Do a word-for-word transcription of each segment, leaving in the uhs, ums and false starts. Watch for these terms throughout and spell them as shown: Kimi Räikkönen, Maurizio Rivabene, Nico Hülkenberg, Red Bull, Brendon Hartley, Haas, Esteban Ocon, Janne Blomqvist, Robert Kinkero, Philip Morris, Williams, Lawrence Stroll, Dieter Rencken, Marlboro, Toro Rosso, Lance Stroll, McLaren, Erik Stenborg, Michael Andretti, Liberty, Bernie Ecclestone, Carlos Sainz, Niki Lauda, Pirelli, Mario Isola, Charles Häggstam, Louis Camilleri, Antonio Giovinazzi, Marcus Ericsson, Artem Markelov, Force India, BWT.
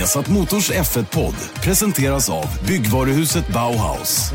Vesat Motors F ett-podd presenteras av byggvaruhuset Bauhaus.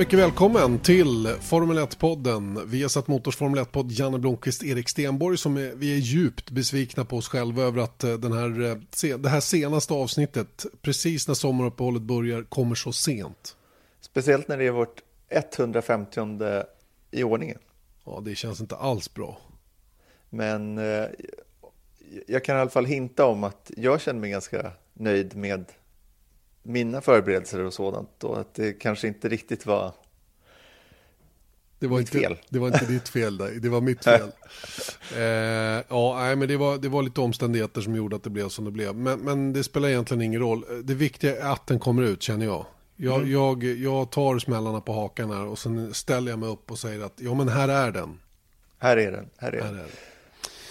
Mycket välkommen till Formel ett-podden. Vi har satt Motors Formel ett-podd Janne Blomqvist, Erik Stenborg, som är, vi är djupt besvikna på oss själva över att den här, det här senaste avsnittet, precis när sommaruppehållet börjar, kommer så sent. Speciellt när det är vårt hundrafemtionde i ordningen. Ja, det känns inte alls bra. Men eh, jag kan i alla fall hinta om att jag känner mig ganska nöjd med mina förberedelser och sådant, och att det kanske inte riktigt var det var inte fel. Det var inte ditt fel där, det var mitt fel. eh, ja, nej, men det var, det var lite omständigheter som gjorde att det blev som det blev. Men, men det spelar egentligen ingen roll. Det viktiga är att den kommer ut, känner jag. Jag, mm. jag, jag tar smällarna på hakan här och sen ställer jag mig upp och säger att ja, men här är den. Här är den, här är här den. Är den.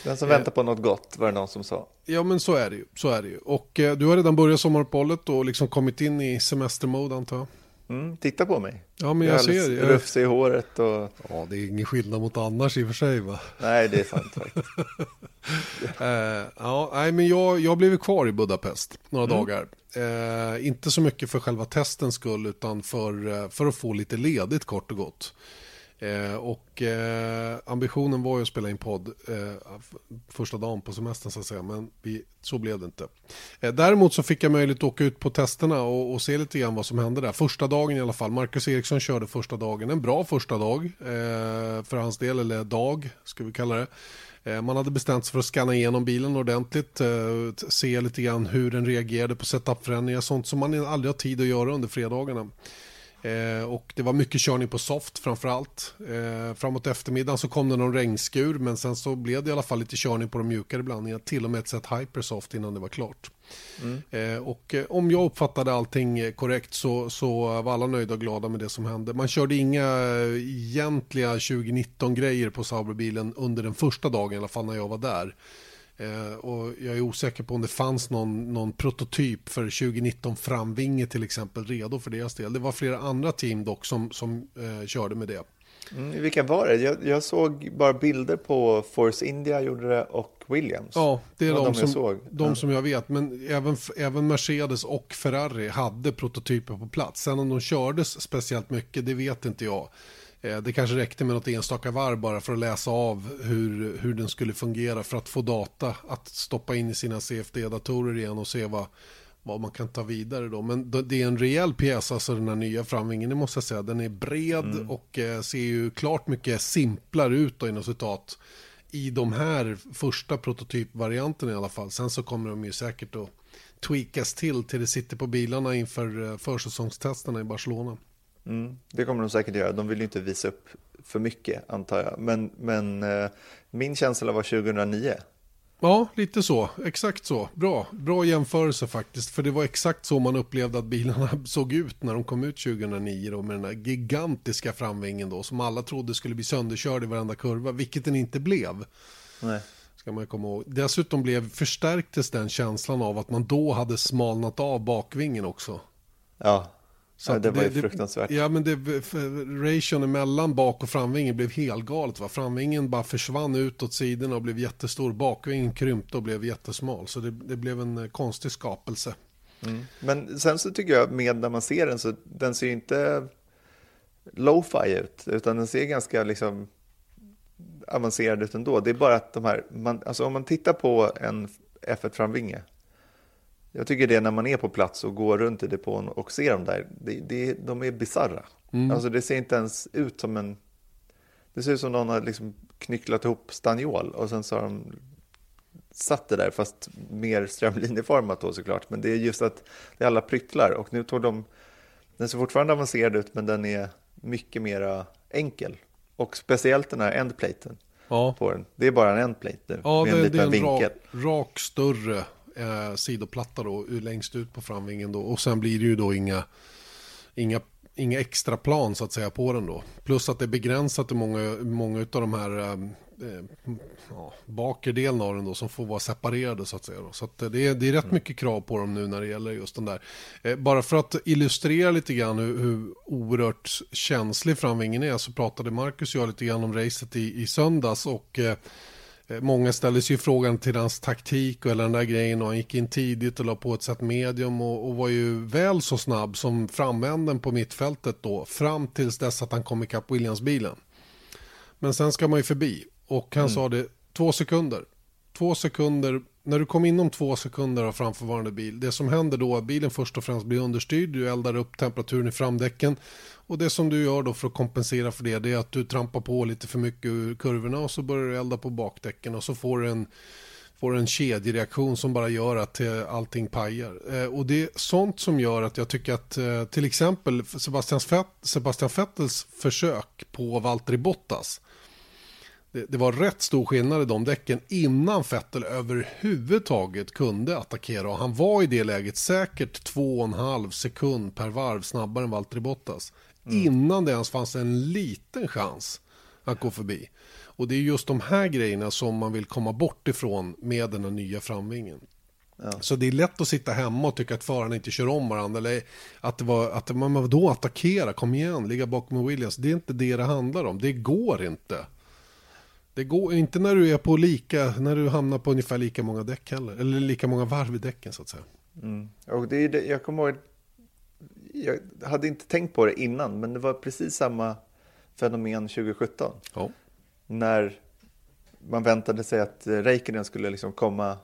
Den som väntar på något gott, var det någon som sa. Ja, men så är det ju. Så är det ju. Och eh, du har redan börjat sommaruppehållet och liksom kommit in i semestermode, antar jag. Mm, titta på mig. Ja, men jag, jag ser det. Rufs i håret och... Ja, det är ingen skillnad mot annars i och för sig, va? Nej, det är sant faktiskt. eh, ja, nej, men jag, jag blev kvar i Budapest några mm. dagar. Eh, inte så mycket för själva testens skull, utan för, för att få lite ledigt kort och gott. Eh, och eh, ambitionen var ju att spela in podd eh, första dagen på semestern, så att säga, men vi, så blev det inte. Eh, däremot så fick jag möjlighet att åka ut på testerna och, och se lite grann vad som hände där. Första dagen i alla fall. Marcus Ericsson körde första dagen. En bra första dag eh, för hans del, eller dag ska vi kalla det. Eh, man hade bestämt sig för att scanna igenom bilen ordentligt. Eh, se lite grann hur den reagerade på setupförändringar, sånt som man aldrig har tid att göra under fredagarna. Eh, och det var mycket körning på soft framförallt. Eh, framåt eftermiddagen så kom det någon regnskur, men sen så blev det i alla fall lite körning på de mjukare blandningarna, till och med ett set hypersoft innan det var klart. Mm. Eh, och eh, om jag uppfattade allting korrekt så, så var alla nöjda och glada med det som hände. Man körde inga egentliga tjugonitton-grejer på Sauberbilen under den första dagen, i alla fall när jag var där. Eh, och jag är osäker på om det fanns någon, någon prototyp för tjugonitton framvinge till exempel redo för deras del. Det var flera andra team dock som, som eh, körde med det. Mm, vilka var det? Jag, jag såg bara bilder på Force India gjorde det och Williams. Ja, det är de, de, som, jag såg. de som jag vet. Men även, även Mercedes och Ferrari hade prototyper på plats. Sen om de kördes speciellt mycket, det vet inte jag. Det kanske räckte med något enstaka varv bara för att läsa av hur, hur den skulle fungera, för att få data att stoppa in i sina C F D-datorer igen och se vad, vad man kan ta vidare då. Men det är en rejäl pjäs, alltså den här nya framvingen, det måste jag säga. Den är bred mm. och ser ju klart mycket simplare ut då, inom citat, i de här första prototypvarianterna i alla fall. Sen så kommer de ju säkert att tweakas till till det sitter på bilarna inför försäsongstesterna i Barcelona. Mm, det kommer de säkert göra. De vill ju inte visa upp för mycket, antar jag. Men, men eh, min känsla var tjugohundranio. Ja, lite så. Exakt så. Bra. Bra jämförelse faktiskt. För det var exakt så man upplevde att bilarna såg ut när de kom ut tjugohundranio då, med den här gigantiska framvingen då, som alla trodde skulle bli sönderkörd i varenda kurva, vilket den inte blev. Nej. Ska man komma ihåg. Dessutom blev, förstärktes den känslan av att man då hade smalnat av bakvingen också. Ja, Så ja, det var ju det, fruktansvärt. Ja, men det, ration mellan bak- och framvingen blev helt galet, va? Framvingen bara försvann utåt sidorna och blev jättestor. Bakvingen krympte och blev jättesmal. Så det, det blev en konstig skapelse. Mm. Men sen så tycker jag, med när man ser den, så den ser ju inte lo-fi ut. Utan den ser ganska liksom avancerad ut ändå. Det är bara att de här... Man, alltså om man tittar på en F ett-framvinge... Jag tycker det, när man är på plats och går runt i depån och ser dem där, det, det, de är bizarra. Mm. Alltså det ser inte ens ut som en... Det ser ut som någon har liksom knycklat ihop stanniol och sen så har de satt det där, fast mer strömlinjeformat då såklart. Men det är just att det är alla pryttlar, och nu tog de... Den ser fortfarande avancerad ut, men den är mycket mer enkel. Och speciellt den här endplaten, ja, på den. Det är bara en endplate nu, ja, med det, en liten vinkel. Ja, det är en rak, rak större eh, sidoplatta då, längst ut på framvingen då, och sen blir det ju då inga inga inga extra plan så att säga på den då. Plus att det är begränsat i många många utav de här eh, ja, bakerdelen av den då som får vara separerade så att säga då. Så att det är det är rätt mycket krav på dem nu när det gäller just den där. Eh, bara för att illustrera lite grann hur, hur oerhört känslig framvingen är, så pratade Marcus ju lite grann om racet i, i söndags, och eh, många ställde sig ju frågan till hans taktik och eller den där grejen, och han gick in tidigt och la på ett sätt medium och, och var ju väl så snabb som framänden på mittfältet då, fram tills dess att han kom ikapp Williams-bilen. Men sen ska man ju förbi, och han mm. sa det, två sekunder. Två sekunder, när du kom inom två sekunder av framförvarande bil, det som händer då är att bilen först och främst blir understyrd, du eldar upp temperaturen i framdäcken, och det som du gör då för att kompensera för det, det är att du trampar på lite för mycket ur kurvorna och så börjar du elda på bakdäcken, och så får du en, får en kedjereaktion som bara gör att allting pajar. Eh, och det är sånt som gör att jag tycker att eh, till exempel Sebastian, Fett, Sebastian Vettels försök på Valtteri Bottas, det, det var rätt stor skillnad i de däcken innan Vettel överhuvudtaget kunde attackera, och han var i det läget säkert två och en halv sekund per varv snabbare än Valtteri Bottas. Mm. Innan det ens fanns en liten chans att gå förbi. Och det är just de här grejerna som man vill komma bort ifrån med den här nya framvingen. Ja. Så det är lätt att sitta hemma och tycka att förarna inte kör om varandra, eller att, det var, att man då attackerar, kom igen, ligga bakom Williams. Det är inte det det handlar om. Det går inte. Det går inte när du är på lika, när du hamnar på ungefär lika många däck heller, eller lika många varv i däcken så att säga. Mm. Och det är det, jag kommer ihåg, jag hade inte tänkt på det innan, men det var precis samma fenomen tjugosjutton. Ja. När man väntade sig att Räikkönen skulle liksom komma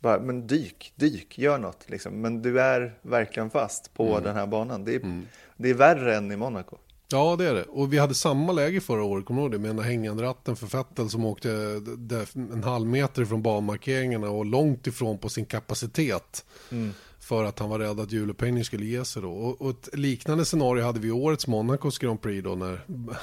bara, men dyk, dyk, gör något liksom. Men du är verkligen fast på mm. den här banan. Det är, mm. det är värre än i Monaco. Ja, det är det. Och vi hade samma läge förra året, kommer du ihåg det, med den hängande ratten för Vettel som åkte en halv meter från banmarkeringarna och långt ifrån på sin kapacitet. Mm. För att han var rädd att hjulupphängning skulle ge sig då. Och, och ett liknande scenario hade vi i årets Monacos Grand Prix då, när,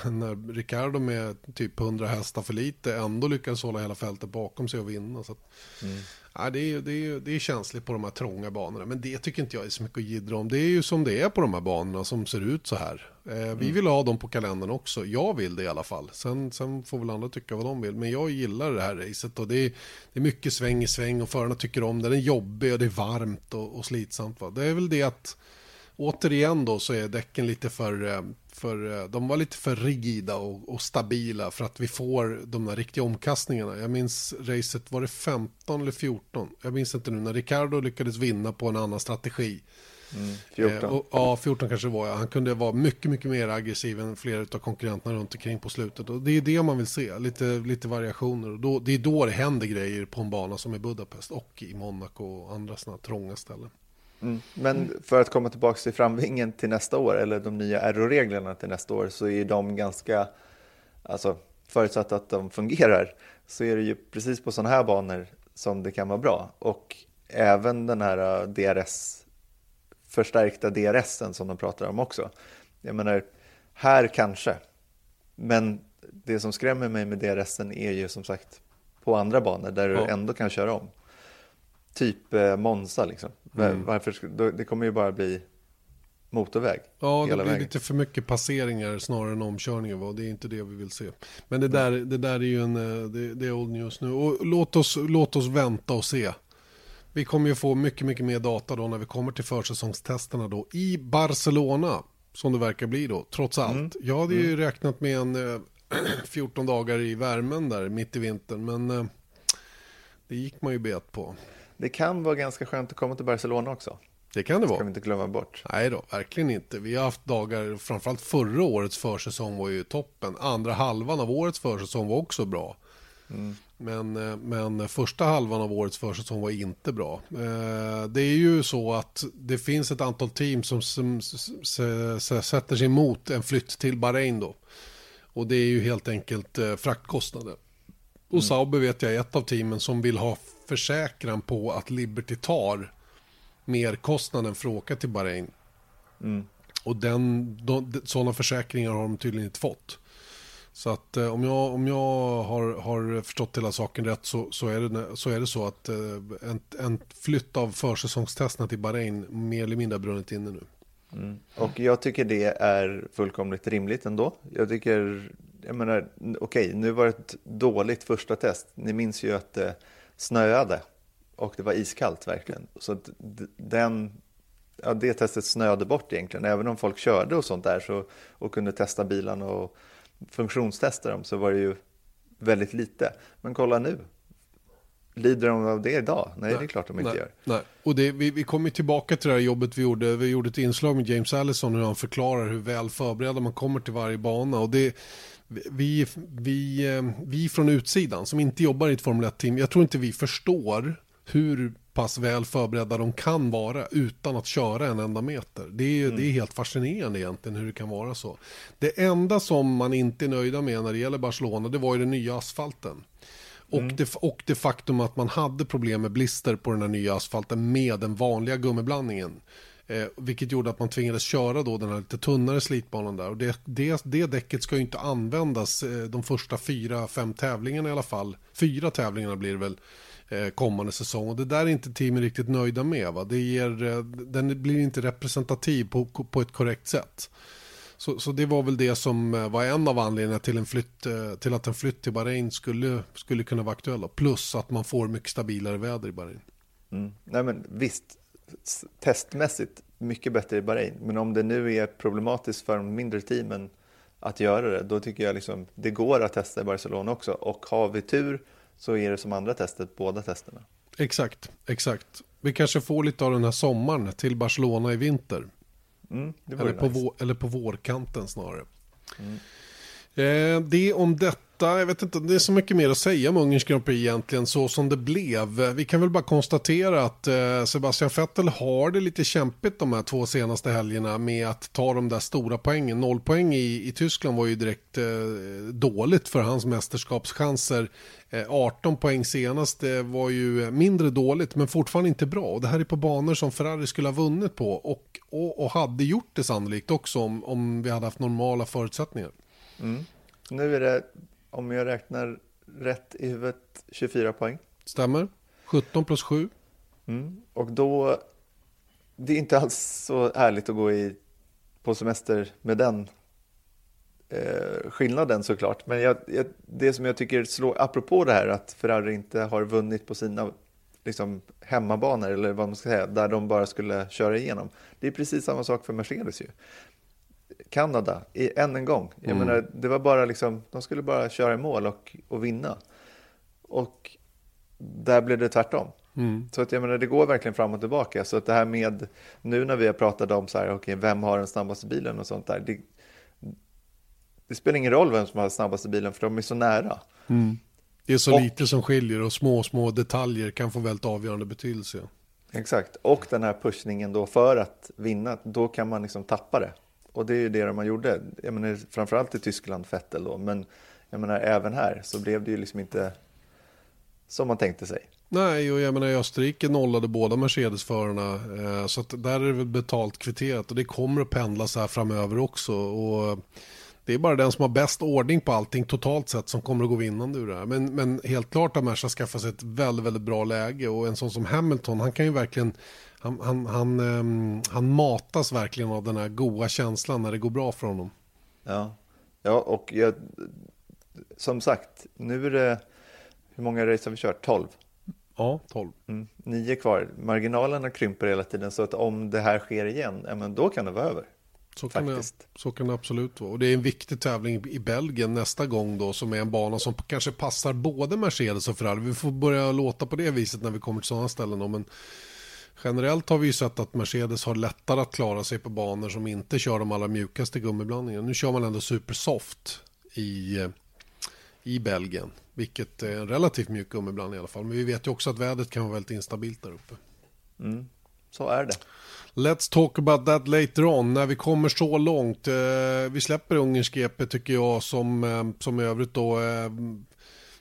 när Ricciardo med typ hundra hästar för lite ändå lyckades hålla hela fältet bakom sig och vinna. Så att, mm. ja, det, är, det, är, det är känsligt på de här trånga banorna, men det tycker inte jag är så mycket att gidra om. Det är ju som det är på de här banorna som ser ut så här. Eh, mm. Vi vill ha dem på kalendern också. Jag vill det i alla fall. Sen, sen får väl andra tycka vad de vill, men jag gillar det här racet, och det är, det är mycket sväng i sväng, och förarna tycker om det. Det är jobbigt och det är varmt och, och slitsamt. Va? Det är väl det att återigen då så är däcken lite för, för de var lite för rigida och, och stabila för att vi får de där riktiga omkastningarna. Jag minns racet, var det femton eller fjorton? Jag minns inte nu, när Ricciardo lyckades vinna på en annan strategi. Mm, fjorton. Eh, och, ja, fjorton kanske var jag. Han kunde vara mycket, mycket mer aggressiv än flera av konkurrenterna runt omkring på slutet. Och det är det man vill se, lite, lite variationer. Och då, det är då det händer grejer på en bana som i Budapest och i Monaco och andra sådana trånga ställen. Mm. Men mm. för att komma tillbaka till framvingen till nästa år, eller de nya aero-reglerna till nästa år, så är de ganska, alltså förutsatt att de fungerar, så är det ju precis på sådana här banor som det kan vara bra. Och även den här D R S, förstärkta D R S-en som de pratar om också. Jag menar, här kanske, men det som skrämmer mig med D R S-en är ju som sagt på andra banor där ja. du ändå kan köra om. Typ eh, Monza liksom. Mm. Varför, då, det kommer ju bara bli motorväg. Ja, det blir vägen. Lite för mycket passeringar snarare än omkörningar. Va? Det är inte det vi vill se. Men det där, det där är ju en, det, det är old news nu. Och låt oss, låt oss vänta och se. Vi kommer ju få mycket, mycket mer data då när vi kommer till försäsongstesterna då i Barcelona, som det verkar bli då, trots allt. Mm. Jag hade ju mm. räknat med en äh, fjorton dagar i värmen där mitt i vintern, men äh, det gick man ju bet på. Det kan vara ganska skönt att komma till Barcelona också. Det kan det vara. Det kan vi inte glömma bort. Nej då, verkligen inte. Vi har haft dagar, framförallt förra årets försäsong var ju toppen. Andra halvan av årets försäsong var också bra. Mm. Men, men första halvan av årets försäsong var inte bra. Det är ju så att det finns ett antal team som, som, som sätter sig emot en flytt till Bahrain då. Och det är ju helt enkelt fraktkostnader. Och mm. Sauber vet jag är ett av teamen som vill ha försäkran på att Liberty tar mer kostnaden för att åka till Bahrain. Mm. Och den, de, sådana försäkringar har de tydligen inte fått. Så att eh, om jag, om jag har, har förstått hela saken rätt så, så, är, det, så är det så att eh, en, en flytt av försäsongstesterna till Bahrain mer eller mindre brunnit inne nu. Mm. Och jag tycker det är fullkomligt rimligt ändå. Jag tycker, jag menar, okej, nu var det ett dåligt första test. Ni minns ju att det snöade och det var iskallt verkligen. Så den, ja, det testet snöade bort egentligen. Även om folk körde och sånt där så, och kunde testa bilarna och funktionstesta dem, så var det ju väldigt lite. Men kolla nu. Lider de av det idag? Nej, nej, det är klart de inte nej, gör. Nej. Och det, vi, vi kommer tillbaka till det här jobbet vi gjorde. Vi gjorde ett inslag med James Allison hur han förklarar hur väl förberedda man kommer till varje bana. Och det, vi, vi, vi från utsidan som inte jobbar i ett Formel ett-team, jag tror inte vi förstår hur pass väl förberedda de kan vara utan att köra en enda meter. Det är, mm. det är helt fascinerande egentligen hur det kan vara så. Det enda som man inte är nöjda med när det gäller Barcelona, det var ju den nya asfalten. Mm. Och, det, och det faktum att man hade problem med blister på den här nya asfalten med den vanliga gummiblandningen. Eh, vilket gjorde att man tvingades köra då den här lite tunnare slitbanan där. Och det, det, det däcket ska ju inte användas eh, de första fyra, fem tävlingarna i alla fall. Fyra tävlingarna blir det väl eh, kommande säsong. Och det där är inte teamen riktigt nöjda med. Va? Det ger, eh, den blir inte representativ på, på ett korrekt sätt. Så, så det var väl det som var en av anledningarna till, en flytt, till att en flytt till Bahrain skulle, skulle kunna vara aktuell. Plus att man får mycket stabilare väder i Bahrain. Mm. Nej men visst, testmässigt mycket bättre i Bahrain. Men om det nu är problematiskt för de mindre teamen att göra det, då tycker jag liksom det går att testa i Barcelona också. Och har vi tur så är det som andra testet, båda testerna. Exakt, exakt. Vi kanske får lite av den här sommaren till Barcelona i vinter. Mm, eller, på nice. vår, eller på vårkanten snarare. Mm. Eh, det om detta, jag vet inte, det är så mycket mer att säga om Ungerns Grand Prix egentligen så som det blev. Vi kan väl bara konstatera att eh, Sebastian Vettel har det lite kämpigt de här två senaste helgerna med att ta de där stora poängen. Nollpoäng i, i Tyskland var ju direkt eh, dåligt för hans mästerskapschanser. arton poäng senast var ju mindre dåligt men fortfarande inte bra. Och det här är på banor som Ferrari skulle ha vunnit på och, och, och hade gjort det sannolikt också om, om vi hade haft normala förutsättningar. Mm. Nu är det, om jag räknar rätt i huvudet, tjugofyra poäng. Stämmer. sjutton plus sju. Mm. Och då, det är inte alls så härligt att gå i, på semester med den Eh, skillnaden såklart, men jag, jag, det som jag tycker slår, apropå det här att Ferrari inte har vunnit på sina liksom, hemmabanor eller vad man ska säga, där de bara skulle köra igenom, det är precis samma sak för Mercedes ju. Kanada, i, än en gång jag mm. menar, det var bara liksom, de skulle bara köra i mål och, och vinna och där blev det tvärtom. Mm. Så att jag menar, det går verkligen fram och tillbaka, så att det här med, nu när vi har pratat om så här, okay, vem har den snabbaste bilen och sånt där, det Det spelar ingen roll vem som har snabbaste bilen för de är så nära. Mm. Det är så och, lite som skiljer och små, små detaljer kan få väldigt avgörande betydelse. Exakt. Och den här pushningen då för att vinna, då kan man liksom tappa det. Och det är ju det man gjorde. Jag menar, framförallt i Tyskland, Vettel då. Men jag menar, även här så blev det ju liksom inte som man tänkte sig. Nej, och jag menar, i Österrike nollade båda Mercedes-förarna eh, så att där är det väl betalt kvitterat och det kommer att pendla så här framöver också. Och det är bara den som har bäst ordning på allting totalt sett som kommer att gå vinnande ur det här. Men, men helt klart att Mercedes skaffar sig ett väldigt, väldigt bra läge. Och en sån som Hamilton, han kan ju verkligen, han, han, han, um, han matas verkligen av den här goda känslan när det går bra för honom. Ja, ja och jag, som sagt, nu är det, hur många race har vi kört? tolv? Ja, tolv. Mm, nio kvar. Marginalerna krymper hela tiden så att om det här sker igen, ja, men då kan det vara över. Så kan, det, så kan det absolut vara. Och det är en viktig tävling i Belgien nästa gång då, som är en bana som kanske passar både Mercedes och Ferrari. Vi får börja låta på det viset när vi kommer till sådana ställen då. Men generellt har vi ju sett att Mercedes har lättare att klara sig på banor som inte kör de allra mjukaste gummiblandningarna. Nu kör man ändå supersoft i, i Belgien, vilket är en relativt mjuk gummiblandning i alla fall. Men vi vet ju också att vädret kan vara väldigt instabilt där uppe. Mm. Så är det. Let's talk about that later on. När vi kommer så långt. Eh, vi släpper Ungerns G P tycker jag som, eh, som övrigt då. Eh,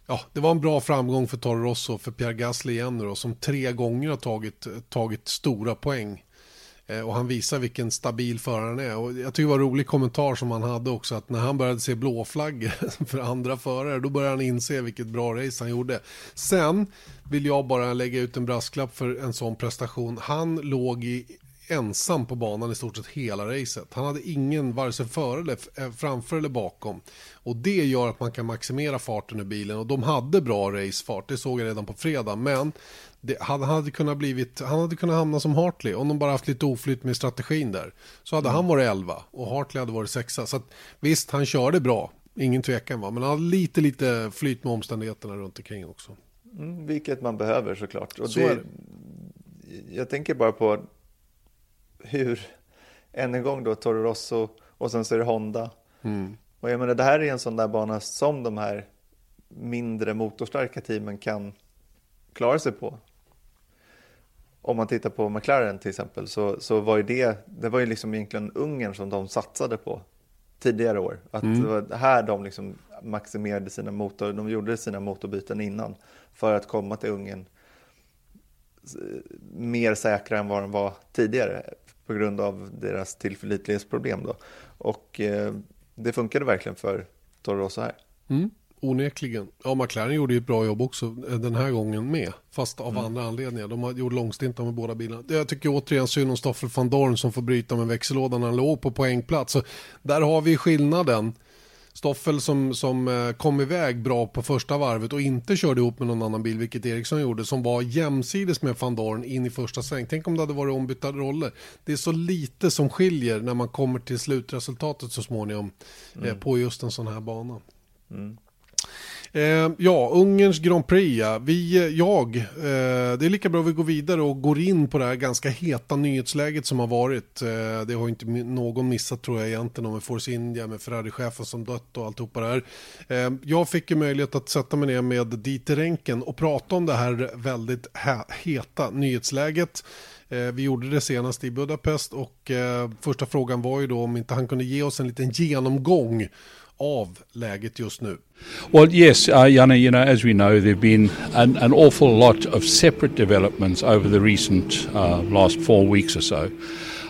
ja, det var en bra framgång för Toro Rosso, för Pierre Gasly igen då, som tre gånger har tagit, tagit stora poäng. Och han visar vilken stabil förare han är. Och jag tycker det var en rolig kommentar som han hade också, att när han började se blåflaggor för andra förare, då började han inse vilket bra race han gjorde. Sen vill jag bara lägga ut en brasklapp för en sån prestation. Han låg i, ensam på banan i stort sett hela racet. Han hade ingen vare sig före eller framför eller bakom. Och det gör att man kan maximera farten ur bilen. Och de hade bra racefart, det såg jag redan på fredag. Men det, han, hade kunnat blivit, han hade kunnat hamna som Hartley om de bara haft lite oflytt med strategin där. Så hade mm. han varit elva och Hartley hade varit sexa. Så att, visst, han körde bra. Ingen tvekan, va? Men han hade lite, lite flyt med omständigheterna runt omkring också. Mm, vilket man behöver såklart. Och så det, är det. Jag tänker bara på hur, än en gång då, Toro Rosso och sen så är det Honda. Mm. Och jag menar, det här är en sån där bana som de här mindre motorstarka teamen kan klara sig på. Om man tittar på McLaren till exempel, så, så var ju det, det var ju liksom egentligen Ungern som de satsade på tidigare år. Att mm. det var här de liksom maximerade sina motor, de gjorde sina motorbyten innan för att komma till Ungern mer säkra än vad de var tidigare på grund av deras tillförlitlighetsproblem då. Och eh, det funkade verkligen för Toro Rosso här. Mm, onekligen. Ja, McLaren gjorde ju ett bra jobb också den här gången med, fast av mm. andra anledningar. De gjorde långstintar med båda bilarna. Jag tycker återigen synd om Stoffel van Dorn som får bryta med växellådan när han låg på poängplats. Så där har vi skillnaden. Stoffel som, som kom iväg bra på första varvet och inte körde ihop med någon annan bil, vilket Eriksson gjorde, som var jämsides med van Dorn in i första sväng. Tänk om det hade varit ombytta roller. Det är så lite som skiljer när man kommer till slutresultatet så småningom mm. eh, på just en sån här bana. Mm. Eh, ja, Ungerns Grand Prix. Ja. Vi, jag, eh, det är lika bra att vi går vidare och går in på det här ganska heta nyhetsläget som har varit. Eh, det har inte någon missat, tror jag egentligen, med Force India, med Ferrari-chefen som dött och alltihopa det här. Eh, jag fick ju möjlighet att sätta mig ner med Dieter Rencken och prata om det här väldigt hä- heta nyhetsläget. Vi gjorde det senast i Budapest och eh, första frågan var ju då om inte han kunde ge oss en liten genomgång av läget just nu. Well, yes, uh, Janne, you know, as we know, there've been an, an awful lot of separate developments over the recent uh, last four weeks or so.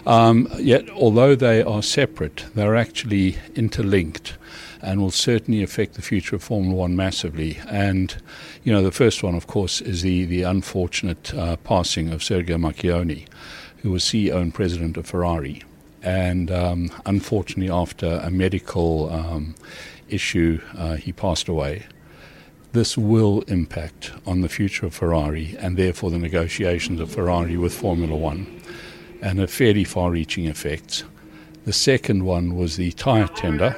Um, yet, although they are separate, they're actually interlinked and will certainly affect the future of Formula One massively. And, you know, the first one, of course, is the, the unfortunate uh, passing of Sergio Marchionne, who was C E O and president of Ferrari. And um, unfortunately, after a medical um, issue, uh, he passed away. This will impact on the future of Ferrari and therefore the negotiations of Ferrari with Formula One, and have fairly far-reaching effects. The second one was the tyre tender,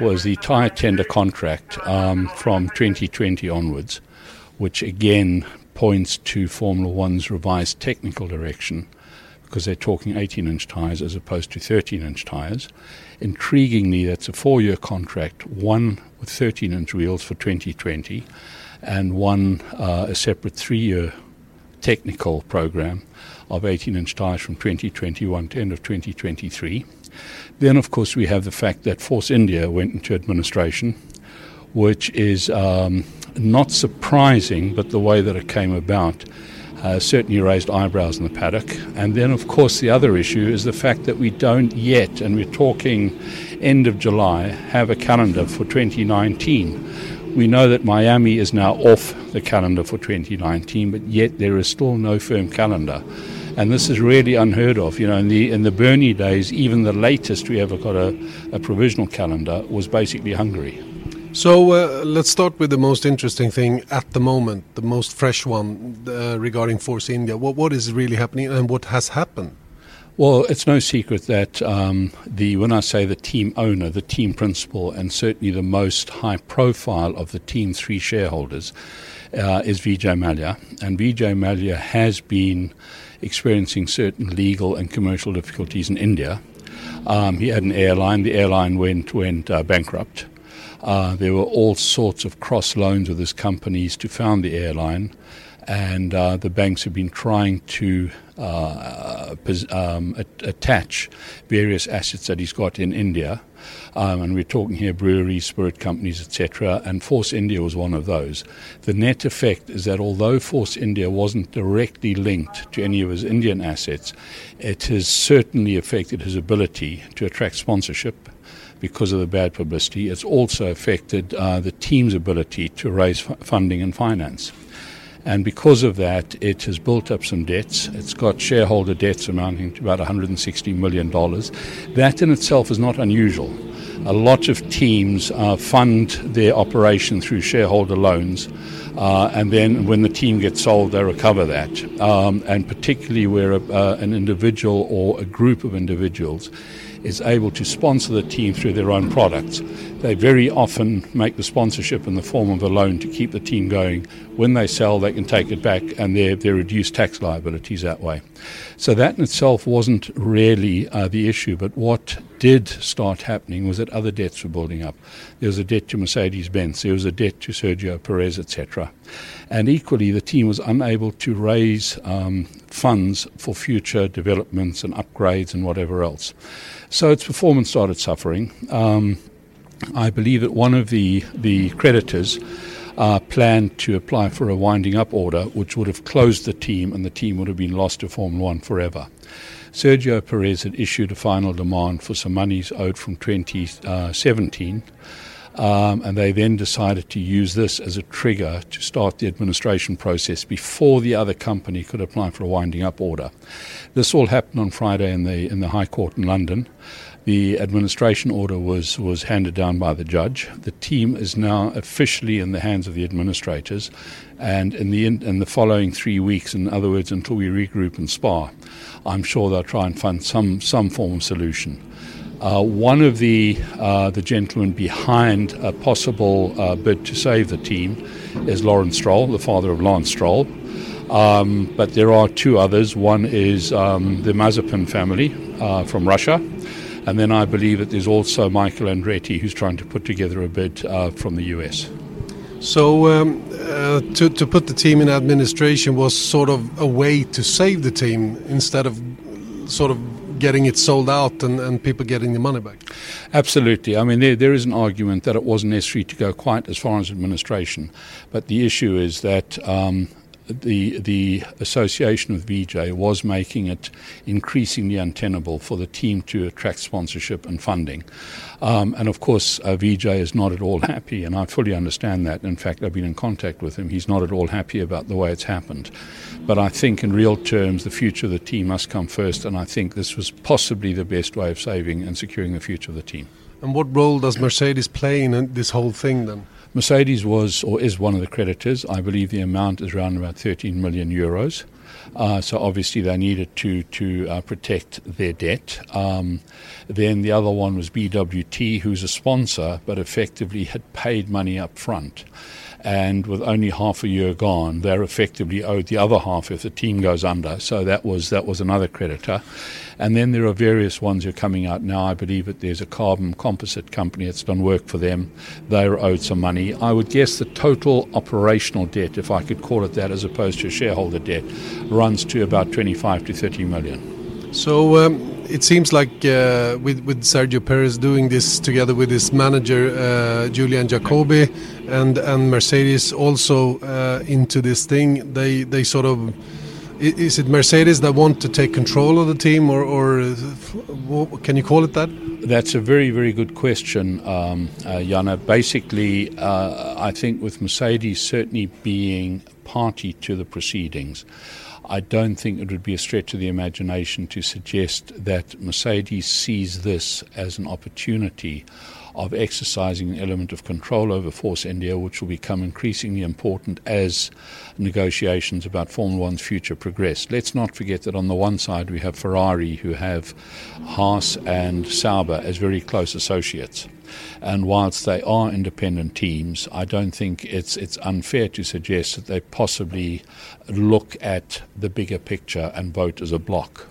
was the tyre tender contract um, from twenty twenty onwards, which again points to Formula One's revised technical direction, because they're talking eighteen-inch tyres as opposed to thirteen-inch tyres. Intriguingly, that's a four-year contract, one with thirteen-inch wheels for twenty twenty and one uh, a separate three-year technical program of eighteen-inch tyres from twenty twenty-one to end of twenty twenty-three. Then, of course, we have the fact that Force India went into administration, which is um, not surprising, but the way that it came about Uh, certainly raised eyebrows in the paddock. And then, of course, the other issue is the fact that we don't yet, and we're talking end of July, have a calendar for twenty nineteen. We know that Miami is now off the calendar for twenty nineteen, but yet there is still no firm calendar. And this is really unheard of. You know, in the in the Bernie days, even the latest we ever got a, a provisional calendar was basically Hungary. So uh, let's start with the most interesting thing at the moment, the most fresh one uh, regarding Force India. What, what is really happening and what has happened? Well, it's no secret that um, the when I say the team owner, the team principal, and certainly the most high profile of the team three shareholders uh, is Vijay Mallya. And Vijay Mallya has been experiencing certain legal and commercial difficulties in India. Um, he had an airline. The airline went, went uh, bankrupt. Uh, there were all sorts of cross loans with his companies to found the airline, and uh, the banks have been trying to uh, um, attach various assets that he's got in India. Um, and we're talking here breweries, spirit companies, et cetera. And Force India was one of those. The net effect is that although Force India wasn't directly linked to any of his Indian assets, it has certainly affected his ability to attract sponsorship because of the bad publicity. It's also affected uh, the team's ability to raise f- funding and finance. And because of that, it has built up some debts. It's got shareholder debts amounting to about one hundred sixty million dollars. That in itself is not unusual. A lot of teams uh, fund their operation through shareholder loans, uh, and then when the team gets sold, they recover that. Um, and particularly where a, uh, an individual or a group of individuals is able to sponsor the team through their own products, they very often make the sponsorship in the form of a loan to keep the team going. When they sell, they can take it back, and they're, they're reduced tax liabilities that way. So that in itself wasn't really uh, the issue, but what did start happening was that other debts were building up. There was a debt to Mercedes-Benz, there was a debt to Sergio Perez, et cetera. And equally, the team was unable to raise um, funds for future developments and upgrades and whatever else. So its performance started suffering. Um, I believe that one of the, the creditors uh, planned to apply for a winding-up order, which would have closed the team, and the team would have been lost to Formula One forever. Sergio Perez had issued a final demand for some monies owed from twenty seventeen, um, and they then decided to use this as a trigger to start the administration process before the other company could apply for a winding-up order. This all happened on Friday in the in the High Court in London. The administration order was, was handed down by the judge. The team is now officially in the hands of the administrators, and in the in, in the following three weeks, in other words, until we regroup in Spa, I'm sure they'll try and find some some form of solution. Uh, one of the uh, the gentlemen behind a possible uh, bid to save the team is Lawrence Stroll, the father of Lance Stroll. Um, but there are two others. One is um, the Mazepin family uh, from Russia. And then I believe that there's also Michael Andretti, who's trying to put together a bid uh, from the U S. So um, uh, to, to put the team in administration was sort of a way to save the team instead of sort of getting it sold out and, and people getting the money back. Absolutely. I mean, there, there is an argument that it wasn't necessary to go quite as far as administration. But the issue is that Um, The the association with V J was making it increasingly untenable for the team to attract sponsorship and funding. Um, and of course, uh, V J is not at all happy, and I fully understand that. In fact, I've been in contact with him. He's not at all happy about the way it's happened. But I think in real terms, the future of the team must come first, and I think this was possibly the best way of saving and securing the future of the team. And what role does Mercedes play in this whole thing then? Mercedes was or is one of the creditors. I believe the amount is around about thirteen million euros. Uh, so obviously they needed to to uh, protect their debt. Um, then the other one was B W T, who's a sponsor, but effectively had paid money up front. And with only half a year gone, they're effectively owed the other half if the team goes under. So that was that was another creditor. And then there are various ones who are coming out now. I believe that there's a carbon composite company that's done work for them. They're owed some money. I would guess the total operational debt, if I could call it that, as opposed to a shareholder debt, runs to about twenty-five to thirty million. So um, it seems like uh, with, with Sergio Perez doing this together with his manager, uh, Julian Jacobi, and, and Mercedes also uh, into this thing, they, they sort of... Is it Mercedes that want to take control of the team, or, or can you call it that? That's a very, very good question, um, uh, Janne. Basically, uh, I think with Mercedes certainly being party to the proceedings, I don't think it would be a stretch of the imagination to suggest that Mercedes sees this as an opportunity of exercising an element of control over Force India, which will become increasingly important as negotiations about Formula One's future progress. Let's not forget that on the one side we have Ferrari, who have Haas and Sauber as very close associates. And whilst they are independent teams, I don't think it's it's unfair to suggest that they possibly look at the bigger picture and vote as a bloc.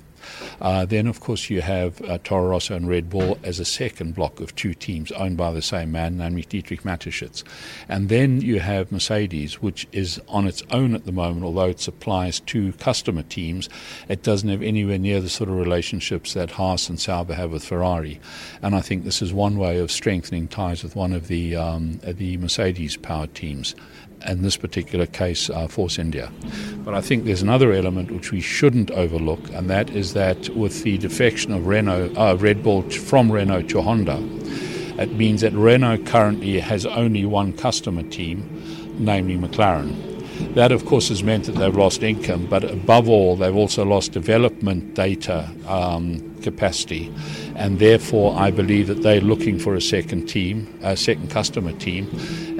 Uh, then, of course, you have uh, Toro Rosso and Red Bull as a second block of two teams owned by the same man, namely Dietrich Mateschitz. And then you have Mercedes, which is on its own at the moment, although it supplies two customer teams. It doesn't have anywhere near the sort of relationships that Haas and Sauber have with Ferrari. And I think this is one way of strengthening ties with one of the, um, the Mercedes-powered teams. In this particular case, uh, Force India. But I think there's another element which we shouldn't overlook, and that is that with the defection of Renault, uh, Red Bull from Renault to Honda, it means that Renault currently has only one customer team, namely McLaren. That, of course, has meant that they've lost income, but above all, they've also lost development data um, capacity, and therefore I believe that they're looking for a second team, a second customer team,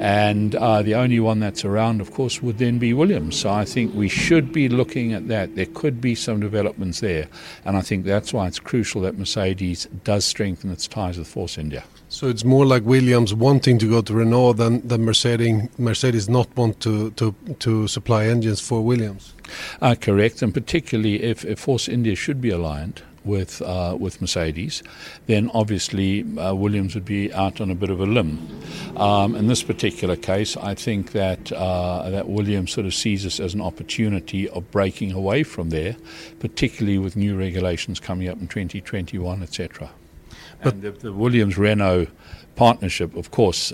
and uh, the only one that's around, of course, would then be Williams. So I think we should be looking at that. There could be some developments there, and I think that's why it's crucial that Mercedes does strengthen its ties with Force India. So it's more like Williams wanting to go to Renault than, than Mercedes, Mercedes not want to, to, to supply engines for Williams. Uh, correct, and particularly if, if Force India should be aligned with uh, with Mercedes, then obviously uh, Williams would be out on a bit of a limb. Um, in this particular case, I think that uh, that Williams sort of sees this as an opportunity of breaking away from there, particularly with new regulations coming up in twenty twenty-one, et cetera. But and the, the Williams-Renault partnership, of course,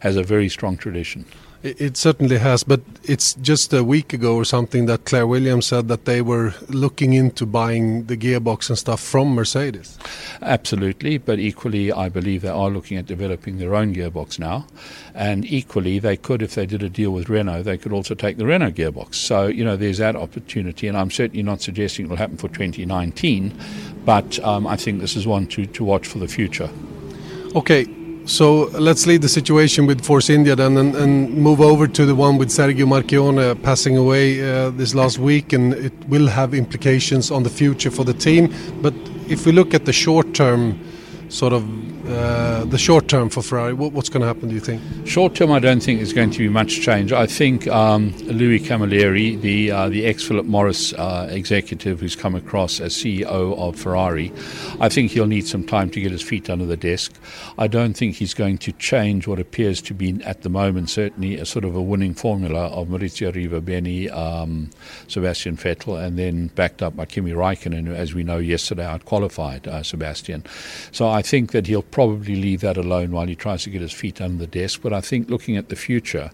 has a very strong tradition. It, it certainly has, but it's just a week ago or something that Claire Williams said that they were looking into buying the gearbox and stuff from Mercedes. Absolutely, but equally I believe they are looking at developing their own gearbox now. And equally they could, if they did a deal with Renault, they could also take the Renault gearbox. So, you know, there's that opportunity, and I'm certainly not suggesting it will happen for twenty nineteen, but um, I think this is one to, to watch for the future. Okay. So let's leave the situation with Force India then and, and move over to the one with Sergio Marchionne passing away uh, this last week, and it will have implications on the future for the team. But if we look at the short term, sort of uh, the short term for Ferrari, what, what's going to happen, do you think? Short term, I don't think there's going to be much change. I think um, Louis Camilleri, the uh, the ex-Philip Morris uh, executive who's come across as C E O of Ferrari, I think he'll need some time to get his feet under the desk. I don't think he's going to change what appears to be, at the moment, certainly a sort of a winning formula of Maurizio Rivabene, um, Sebastian Vettel, and then backed up by Kimi Räikkönen, who, as we know, yesterday outqualified uh, Sebastian. So I I think that he'll probably leave that alone while he tries to get his feet under the desk. But I think looking at the future,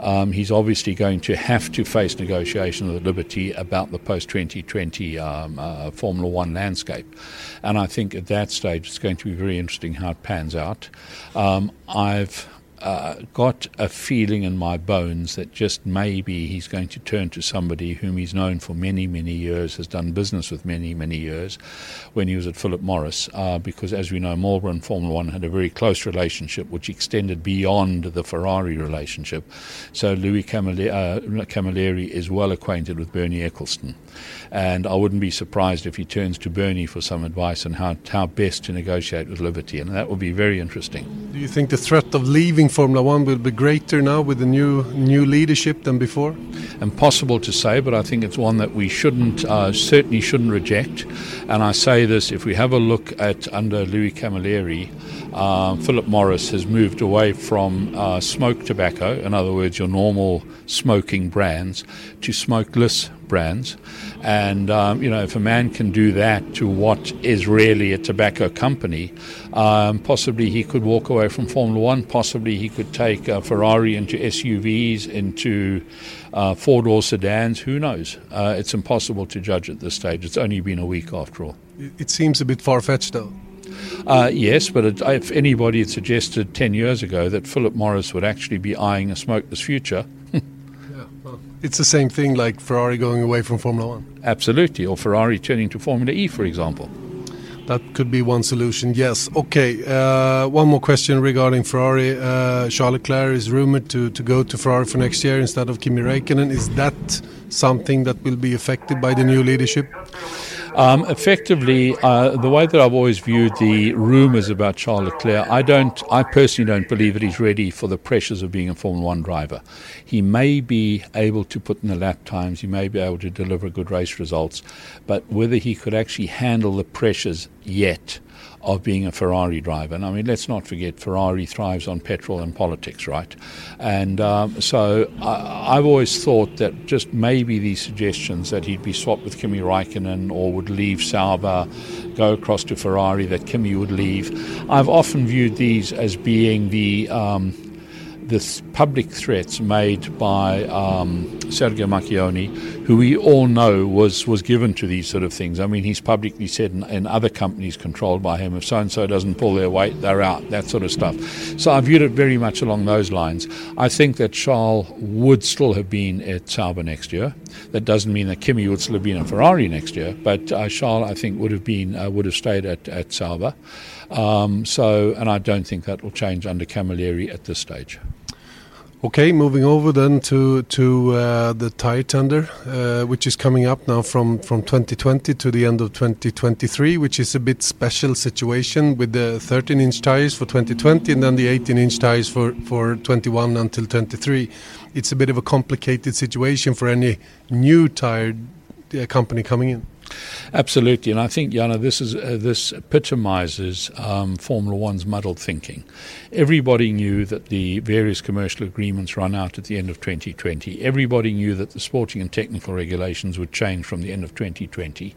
um, he's obviously going to have to face negotiations with Liberty about the post twenty twenty um, uh, Formula One landscape. And I think at that stage it's going to be very interesting how it pans out. Um, I've... Uh, got a feeling in my bones that just maybe he's going to turn to somebody whom he's known for many, many years, has done business with many, many years when he was at Philip Morris, uh, because as we know, Marlboro and Formula One had a very close relationship which extended beyond the Ferrari relationship. So Louis Camilleri, uh, Camilleri is well acquainted with Bernie Ecclestone, and I wouldn't be surprised if he turns to Bernie for some advice on how, how best to negotiate with Liberty, and that would be very interesting. Do you think the threat of leaving Formula One will be greater now with the new new leadership than before? Impossible to say, but I think it's one that we shouldn't uh, certainly shouldn't reject. And I say this: if we have a look at under Louis Camilleri, uh, Philip Morris has moved away from uh, smoked tobacco, in other words, your normal smoking brands, to smokeless brands. And um, you know, if a man can do that to what is really a tobacco company, um, possibly he could walk away from Formula One. Possibly he could take uh, Ferrari into S U Vs, into uh, four-door sedans. Who knows? Uh, it's impossible to judge at this stage. It's only been a week after all. It seems a bit far-fetched though. Uh, yes, but it, if anybody had suggested ten years ago that Philip Morris would actually be eyeing a smokeless future, it's the same thing like Ferrari going away from Formula One. Absolutely, or Ferrari turning to Formula E, for example. That could be one solution, yes. Okay, uh, one more question regarding Ferrari. Uh, Charles Leclerc is rumoured to, to go to Ferrari for next year instead of Kimi Räikkönen. Is that something that will be affected by the new leadership? Um, effectively, uh, the way that I've always viewed the rumours about Charles Leclerc, I don't, I personally don't believe that he's ready for the pressures of being a Formula One driver. He may be able to put in the lap times, he may be able to deliver good race results, but whether he could actually handle the pressures yet of being a Ferrari driver. And I mean, let's not forget, Ferrari thrives on petrol and politics, right? And um, so I, I've always thought that just maybe these suggestions that he'd be swapped with Kimi Räikkönen or would leave Sauber, go across to Ferrari, that Kimi would leave. I've often viewed these as being the... Um, the public threats made by um, Sergio Marchionne, who we all know was, was given to these sort of things. I mean, he's publicly said in, in other companies controlled by him, if so-and-so doesn't pull their weight, they're out, that sort of stuff. So I viewed it very much along those lines. I think that Charles would still have been at Sauber next year. That doesn't mean that Kimi would still have been at Ferrari next year, but uh, Charles, I think, would have been uh, would have stayed at, at Sauber. Um, so, and I don't think that will change under Camilleri at this stage. Okay, moving over then to to uh, the tyre tender, uh, which is coming up now from, from twenty twenty to the end of twenty twenty-three, which is a bit special situation with the thirteen-inch tyres for twenty twenty and then the eighteen-inch tyres for, for twenty-one until twenty-three. It's a bit of a complicated situation for any new tyre company coming in. Absolutely, and I think, Janne, this is uh, this epitomizes um, Formula One's muddled thinking. Everybody knew that the various commercial agreements run out at the end of twenty twenty. Everybody knew that the sporting and technical regulations would change from the end of twenty twenty,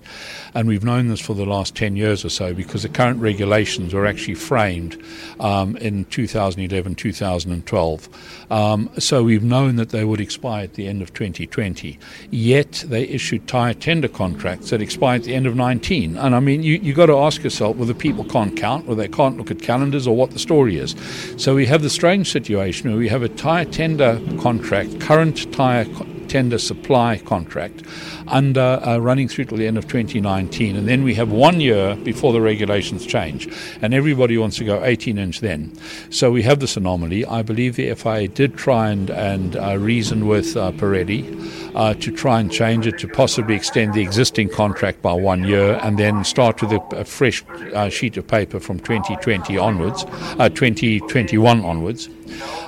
and we've known this for the last ten years or so, because the current regulations were actually framed um, in two thousand eleven, two thousand twelve. Um, so we've known that they would expire at the end of twenty twenty, yet they issued tyre tender contracts that expire at the end of nineteen. And I mean, you, you got to ask yourself whether people can't count, or they can't look at calendars, or what the story is. So we have the strange situation where we have a tyre tender contract, current tyre co- tender supply contract, under uh, running through till the end of twenty nineteen, and then we have one year before the regulations change, and everybody wants to go eighteen inch then. So we have this anomaly. I believe the F I A did try and, and uh, reason with uh, Pirelli uh, to try and change it to possibly extend the existing contract by one year and then start with a, a fresh uh, sheet of paper from twenty twenty onwards, uh, twenty twenty-one onwards.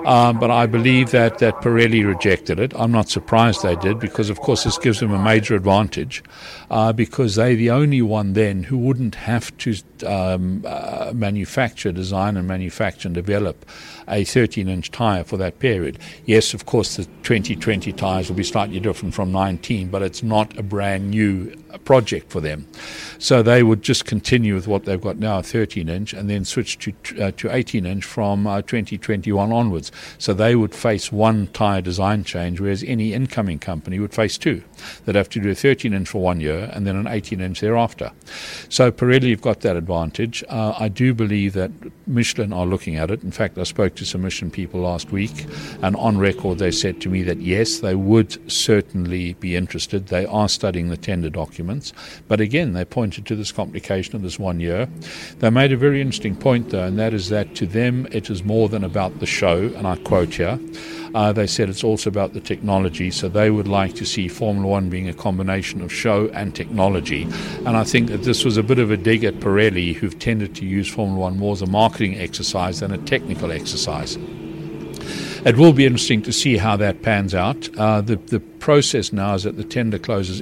Um, but I believe that, that Pirelli rejected it. I'm not surprised they did, because, of course, this gives them a major advantage uh, because they're the only one then who wouldn't have to um, uh, manufacture, design and manufacture and develop a thirteen-inch tyre for that period. Yes, of course, the twenty twenty tyres will be slightly different from nineteen, but it's not a brand new project for them. So they would just continue with what they've got now, thirteen-inch, and then switch to uh, to eighteen-inch from uh, twenty twenty-one onwards. So they would face one tyre design change, whereas any incoming company would face two. They'd have to do a thirteen-inch for one year and then an eighteen-inch thereafter. So Pirelli have got that advantage. Uh, I do believe that Michelin are looking at it. In fact, I spoke to some Michelin people last week, and on record they said to me that yes, they would certainly be interested. They are studying the tender documents. But again, they pointed to this complication of this one year. They made a very interesting point, though, and that is that to them it is more than about the show, and I quote here. Uh, they said it's also about the technology, so they would like to see Formula One being a combination of show and technology. And I think that this was a bit of a dig at Pirelli, who've tended to use Formula One more as a marketing exercise than a technical exercise. It will be interesting to see how that pans out. Uh, the, the process now is that the tender closes.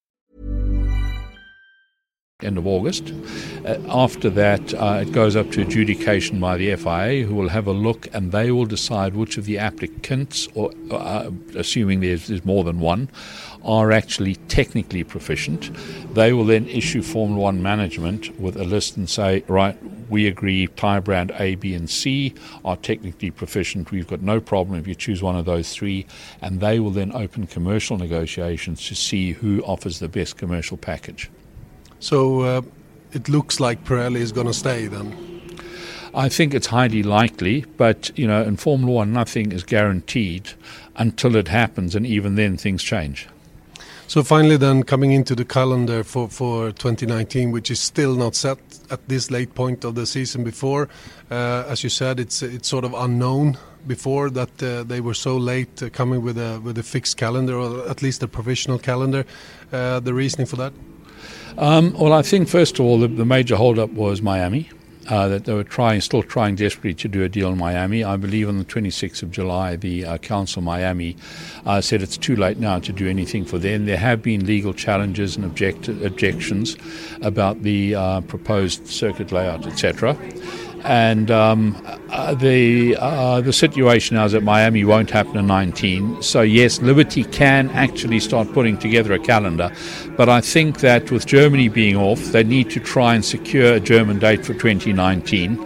End of August. Uh, after that, uh, it goes up to adjudication by the F I A, who will have a look, and they will decide which of the applicants, or uh, assuming there's, there's more than one, are actually technically proficient. They will then issue Formula One management with a list and say, right, we agree tire brand A, B and C are technically proficient. We've got no problem if you choose one of those three. And they will then open commercial negotiations to see who offers the best commercial package. So uh, it looks like Pirelli is going to stay then? I think it's highly likely, but you know, in Formula One nothing is guaranteed until it happens, and even then things change. So finally then, coming into the calendar for, for twenty nineteen, which is still not set at this late point of the season before, uh, as you said, it's it's sort of unknown before that uh, they were so late uh, coming with a, with a fixed calendar, or at least a provisional calendar. Uh, the reasoning for that? Um, well, I think, first of all, the, the major hold-up was Miami, uh, that they were trying, still trying desperately to do a deal in Miami. I believe on the twenty-sixth of July, the uh, Council Miami uh, said it's too late now to do anything for them. There have been legal challenges and object- objections about the uh, proposed circuit layout, et cetera. And um, uh, the uh, the situation now is that Miami won't happen in nineteen. So yes, Liberty can actually start putting together a calendar. But I think that with Germany being off, they need to try and secure a German date for twenty nineteen.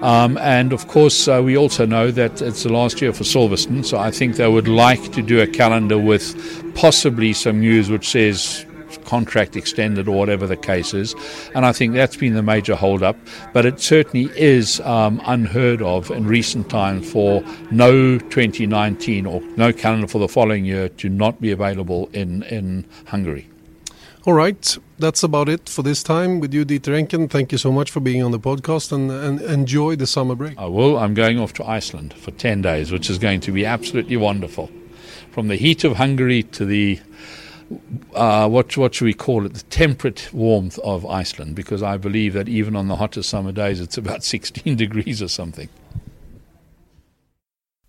Um, and of course, uh, we also know that it's the last year for Silverstone. So I think they would like to do a calendar with possibly some news which says contract extended or whatever the case is, and I think that's been the major hold-up. But it certainly is um, unheard of in recent time for no twenty nineteen or no calendar for the following year to not be available in, in Hungary. All right, that's about it for this time with you, Dieter Rencken. Thank you so much for being on the podcast, and, and enjoy the summer break. I will. I'm going off to Iceland for ten days, which is going to be absolutely wonderful. From the heat of Hungary to the Uh, what what should we call it, the temperate warmth of Iceland, because I believe that even on the hottest summer days it's about sixteen degrees or something.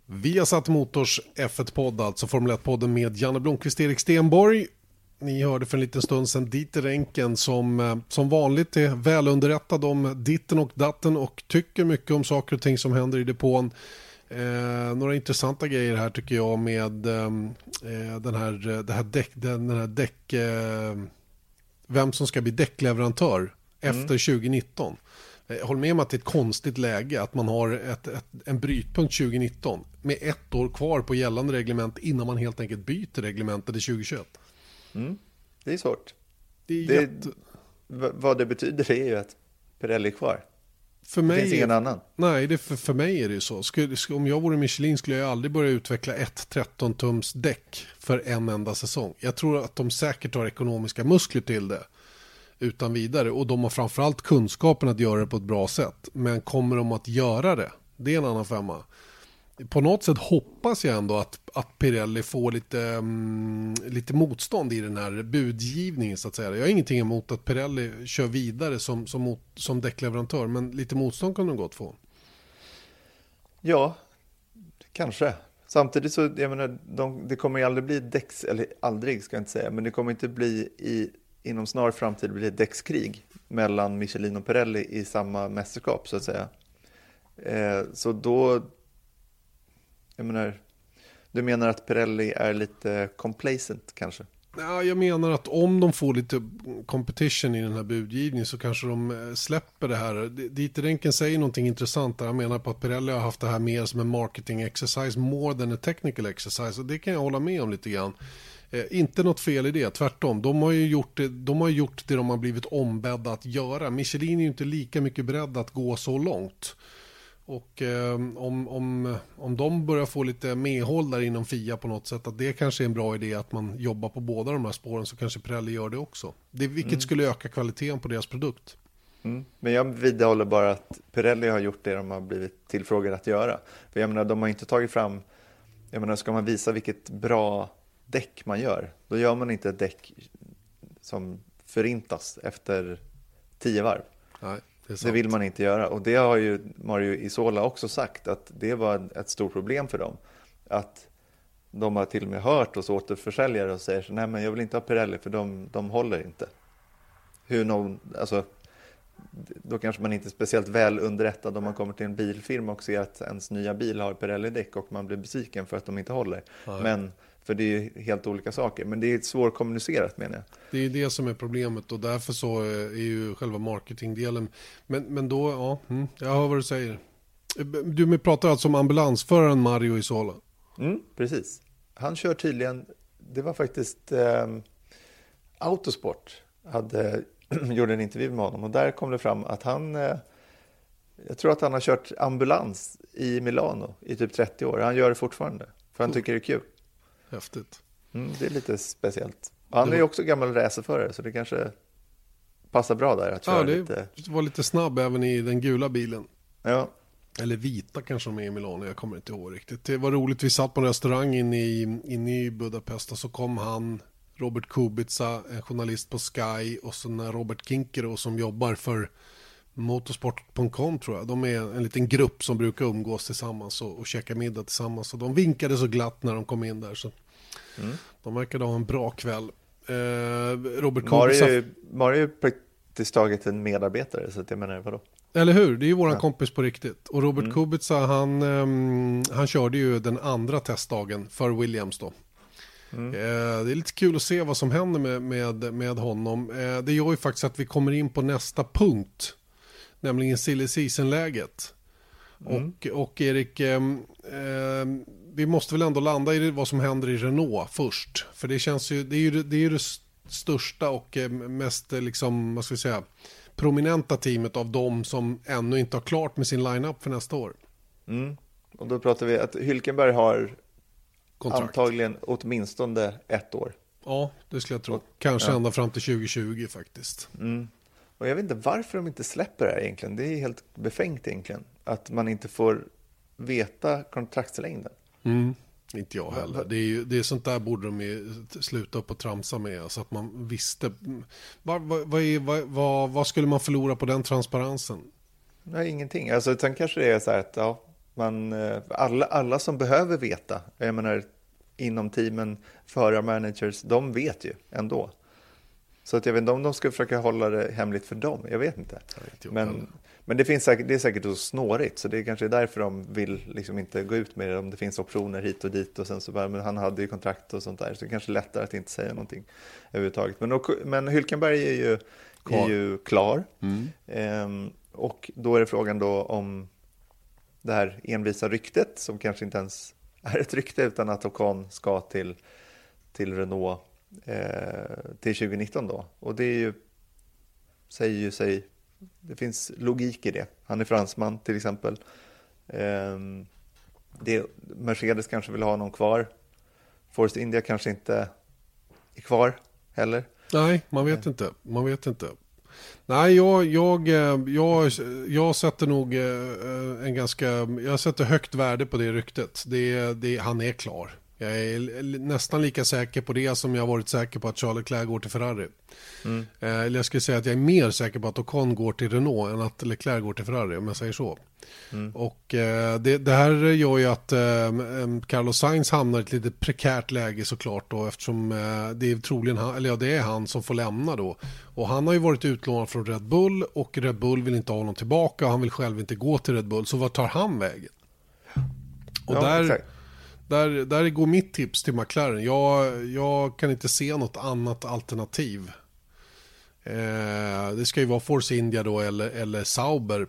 Vi har satt Motors F ett-podd, alltså Formel ett-podden med Janne Blomqvist och Erik Stenborg. Ni hörde för en liten stund sedan Dieter Rencken, som som vanligt är väl underrättad om ditten och datten och tycker mycket om saker och ting som händer i depån. Eh, några intressanta grejer här tycker jag med eh, den här, det här däck, den, den här däck eh, vem som ska bli däckleverantör efter mm. tjugonitton. Eh, håll med om att det är ett konstigt läge att man har ett, ett, en brytpunkt tjugonitton med ett år kvar på gällande reglement innan man helt enkelt byter reglementet i tjugohundratjugoett. Mm. Det är svårt. Det är det, jätte... Vad det betyder är ju att Pirelli är kvar. För mig, det finns ingen annan. Nej, det, för, för mig är det ju så. Skulle, om jag vore Michelin skulle jag aldrig börja utveckla ett tretton-tums däck för en enda säsong. Jag tror att de säkert har ekonomiska muskler till det utan vidare. Och de har framförallt kunskapen att göra det på ett bra sätt. Men kommer de att göra det? Det är en annan femma. På något sätt hoppas jag ändå att, att Pirelli får lite, um, lite motstånd i den här budgivningen, så att säga. Jag har ingenting emot att Pirelli kör vidare som, som, som däckleverantör, men lite motstånd kan de gott få. Ja, kanske. Samtidigt så, jag menar, de, det kommer ju aldrig bli däcks, eller aldrig ska jag inte säga, men det kommer inte bli i, inom snar framtid bli ett däckskrig mellan Michelin och Pirelli i samma mästerskap, så att säga. Eh, så då... Jag menar, du menar att Pirelli är lite complacent kanske? Ja, jag menar att om de får lite competition i den här budgivningen så kanske de släpper det här. Dieter Rencken säger någonting intressant där. Han menar på att Pirelli har haft det här mer som en marketing exercise more than a technical exercise. Och det kan jag hålla med om lite grann. Eh, inte något fel i det, tvärtom. De har ju gjort det de har, gjort det de har blivit ombedda att göra. Michelin är ju inte lika mycket beredd att gå så långt. Och eh, om, om, om de börjar få lite medhåll där inom F I A på något sätt, att det kanske är en bra idé att man jobbar på båda de här spåren, så kanske Pirelli gör det också. Det, vilket mm. skulle öka kvaliteten på deras produkt. Mm. Men jag vidhåller bara att Pirelli har gjort det de har blivit tillfrågade att göra. För jag menar, de har inte tagit fram... Jag menar, ska man visa vilket bra däck man gör, då gör man inte ett däck som förintas efter tio varv. Nej, det, är det vill man inte göra. Och det har ju Mario Isola också sagt, att det var ett stort problem för dem. Att de har till och med hört oss återförsäljare och säger så, nej men jag vill inte ha Pirelli för de, de håller inte. Hur någon... Alltså, då kanske man inte är speciellt väl underrättad om man kommer till en bilfirma och ser att ens nya bil har Pirelli-däck och man blir besviken för att de inte håller. Ja, ja. Men, för det är ju helt olika saker. Men det är svårt kommunicerat, menar jag. Det är ju det som är problemet och därför så är ju själva marketingdelen. Men, men då, ja, mm, jag hör vad du säger. Du pratar alltså om ambulansföraren Mario Isola. Mm, precis. Han kör tydligen, det var faktiskt eh, Autosport hade... gjorde en intervju med honom och där kom det fram att han, jag tror att han har kört ambulans i Milano i typ trettio år. Han gör det fortfarande för han tycker det är kul. Häftigt. Mm, det är lite speciellt. Han var... är ju också gammal racerförare så det kanske passar bra där att köra ja, det lite. Det var lite snabb även i den gula bilen. Ja. Eller vita kanske de är i Milano, jag kommer inte ihåg riktigt. Det var roligt, vi satt på en restaurang inne i, inne i Budapest och så kom han... Robert Kubica, en journalist på Sky, och sen Robert Kinkero som jobbar för motorsport punkt com tror jag. De är en liten grupp som brukar umgås tillsammans och, och käka middag tillsammans. Så de vinkade så glatt när de kom in där. Så mm. De verkade ha en bra kväll. Eh, Robert Kubica... Mario, Mario är praktiskt taget en medarbetare, så att jag menar, vadå? Eller hur? Det är ju våran ja. kompis på riktigt. Och Robert mm. Kubica, han, han körde ju den andra testdagen för Williams då. Mm. Det är lite kul att se vad som händer med, med, med honom. Det gör ju faktiskt att vi kommer in på nästa punkt, nämligen silly season-läget. Mm. Och, och Erik, eh, vi måste väl ändå landa i vad som händer i Renault först. För det känns ju, det är ju det, är det största och mest liksom, vad ska vi säga, prominenta teamet av dem som ännu inte har klart med sin line-up för nästa år. Mm. Och då pratar vi att Hülkenberg har... kontrakt. Antagligen åtminstone ett år. Ja, det skulle jag tro. Kanske ja. ända fram till tjugo tjugo faktiskt. Mm. Och jag vet inte varför de inte släpper det här egentligen. Det är helt befängt egentligen. Att man inte får veta kontraktslängden. Mm. Inte jag heller. Det är, ju, det är sånt där borde de ju sluta upp och tramsa med. Så alltså att man visste. Vad, vad, är, vad, vad, vad skulle man förlora på den transparensen? Nej, ingenting. Alltså, utan kanske det är så här att... Ja, Man, alla, alla som behöver veta, jag menar inom teamen, förare, managers, de vet ju ändå. Så att jag vet inte om de ska försöka hålla det hemligt för dem, jag vet inte. Men, men det, finns säkert, det är säkert så snårigt, så det är kanske därför de vill liksom inte gå ut med det, om det finns optioner hit och dit och sen så bara, men han hade ju kontrakt och sånt där, så det är kanske lättare att inte säga någonting överhuvudtaget. Men, och, men Hülkenberg är ju klar, är ju klar. Mm. Ehm, och då är det frågan då om det här envisa ryktet som kanske inte ens är ett rykte, utan att Ocon ska till, till Renault eh, till tjugonitton då. Och det är ju, säger ju sig, det finns logik i det. Han är fransman till exempel. Eh, det, Mercedes kanske vill ha någon kvar. Force India kanske inte är kvar heller. Nej, man vet eh. inte. Man vet inte. Nej, jag, jag, jag, jag sätter nog en ganska, jag sätter högt värde på det ryktet. Det, det, han är klar. Jag är nästan lika säker på det som jag varit säker på att Charles Leclerc går till Ferrari. Mm. Eller jag skulle säga att jag är mer säker på att Ocon går till Renault än att Leclerc går till Ferrari, om jag säger så. Mm. Och det, det här gör ju att Carlos Sainz hamnar i ett lite prekärt läge såklart då, eftersom det är troligen han, eller ja, det är han som får lämna då. Och han har ju varit utlånad från Red Bull och Red Bull vill inte ha honom tillbaka och han vill själv inte gå till Red Bull, så vad tar han vägen? Och ja, där... Exakt. Där, där går mitt tips till McLaren. Jag, jag kan inte se något annat alternativ. Eh, det ska ju vara Force India då, eller, eller Sauber,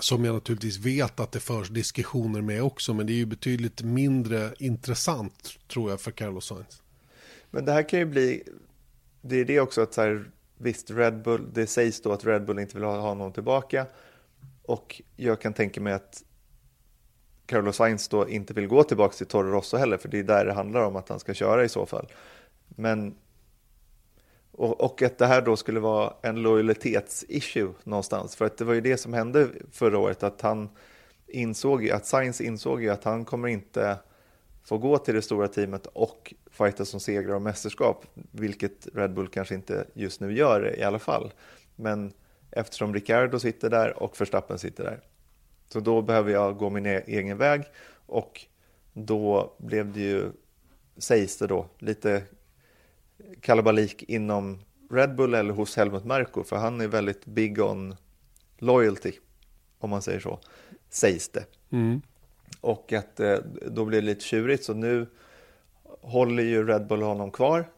som jag naturligtvis vet att det förs diskussioner med också, men det är ju betydligt mindre intressant tror jag för Carlos Sainz. Men det här kan ju bli, det är det också att så här, visst Red Bull, det sägs då att Red Bull inte vill ha, ha någon tillbaka, och jag kan tänka mig att Carlos Sainz då inte vill gå tillbaka till Toro Rosso heller, för det är där det handlar om att han ska köra i så fall. Men Och, och att det här då skulle vara en lojalitetsissue någonstans. För att det var ju det som hände förra året. Att han insåg ju, att Sainz insåg ju att han kommer inte få gå till det stora teamet och fighta som segrar och mästerskap. Vilket Red Bull kanske inte just nu gör i alla fall. Men eftersom Ricciardo sitter där och Verstappen sitter där. Så då behöver jag gå min egen väg. Och då blev det ju, sägs det då, lite kalabalik inom Red Bull eller hos Helmut Marko, för han är väldigt big on loyalty, om man säger så, sägs det. Mm. Och att då blir det lite tjurigt, så nu håller ju Red Bull honom kvar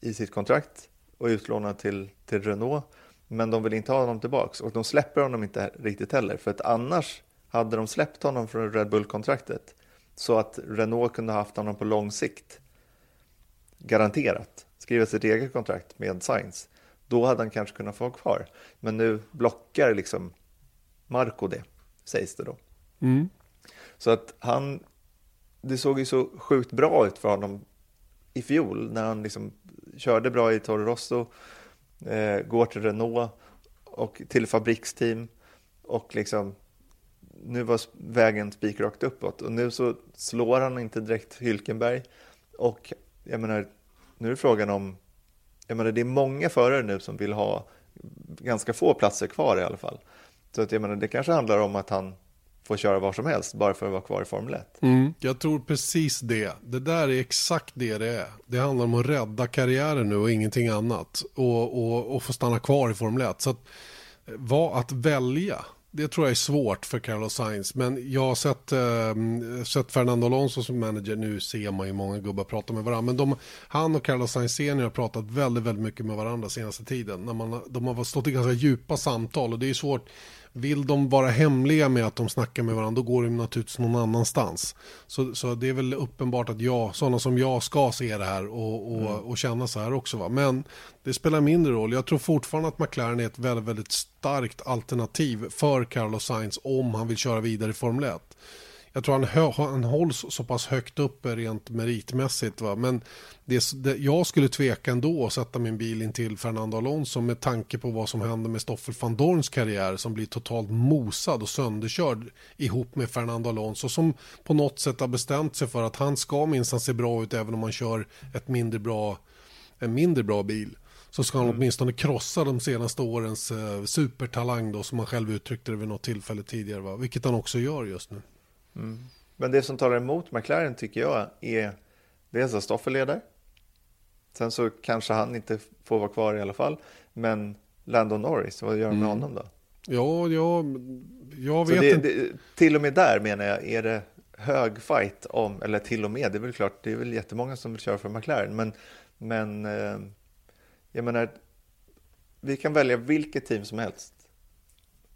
i sitt kontrakt och utlånad till, till Renault, men de vill inte ha honom tillbaks och de släpper honom inte riktigt heller, för att annars hade de släppt honom från Red Bull-kontraktet så att Renault kunde haft honom på lång sikt garanterat, skriva sitt eget kontrakt med Sainz. Då hade han kanske kunnat få ha kvar. Men nu blockar liksom Marko det, sägs det då. Mm. Så att han, det såg ju så sjukt bra ut för honom i fjol när han liksom körde bra i Toro Rosso, eh, går till Renault och till fabriksteam, och liksom nu var vägen spikrakt uppåt, och nu så slår han inte direkt Hülkenberg. Och jag menar, nu är frågan om, jag menar, det är många förare nu som vill ha ganska få platser kvar i alla fall. Så att jag menar, det kanske handlar om att han får köra var som helst bara för att vara kvar i Formel ett. Mm. Jag tror precis det. Det där är exakt det det är. Det handlar om att rädda karriären nu och ingenting annat. Och, och, och få stanna kvar i Formel ett. Så att, vad att välja, det tror jag är svårt för Carlos Sainz. Men jag har sett, eh, sett Fernando Alonso som manager. Nu ser man ju många gubbar prata med varandra. Men de, han och Carlos Sainz senior har pratat väldigt, väldigt mycket med varandra senaste tiden. När man, de har stått i ganska djupa samtal. Och det är svårt. Vill de vara hemliga med att de snackar med varandra, då går de naturligtvis någon annanstans. Så, så det är väl uppenbart att jag, sådana som jag, ska se det här och, och, mm. och känna så här också. Va? Men det spelar mindre roll. Jag tror fortfarande att McLaren är ett väldigt, väldigt starkt alternativ för Carlos Sainz om han vill köra vidare i Formel ett. Jag tror han, hö- han hålls så pass högt upp rent meritmässigt. Va? Men det, det, jag skulle tveka ändå att sätta min bil in till Fernando Alonso med tanke på vad som hände med Stoffel van Dorns karriär, som blir totalt mosad och sönderkörd ihop med Fernando Alonso, som på något sätt har bestämt sig för att han ska minsann se bra ut även om han kör ett mindre bra, en mindre bra bil. Så ska han åtminstone krossa de senaste årens eh, supertalang då, som han själv uttryckte det vid något tillfälle tidigare. Va? Vilket han också gör just nu. Mm. Men det som talar emot McLaren tycker jag är dels att Stoffel är där. Sen så kanske han inte får vara kvar i alla fall. Men Lando Norris, vad gör de med mm. honom då? Ja, ja jag vet det, inte. Det, till och med där menar jag, är det hög fight om, eller till och med, det är väl klart, det är väl jättemånga som vill köra för McLaren. Men, men jag menar, vi kan välja vilket team som helst.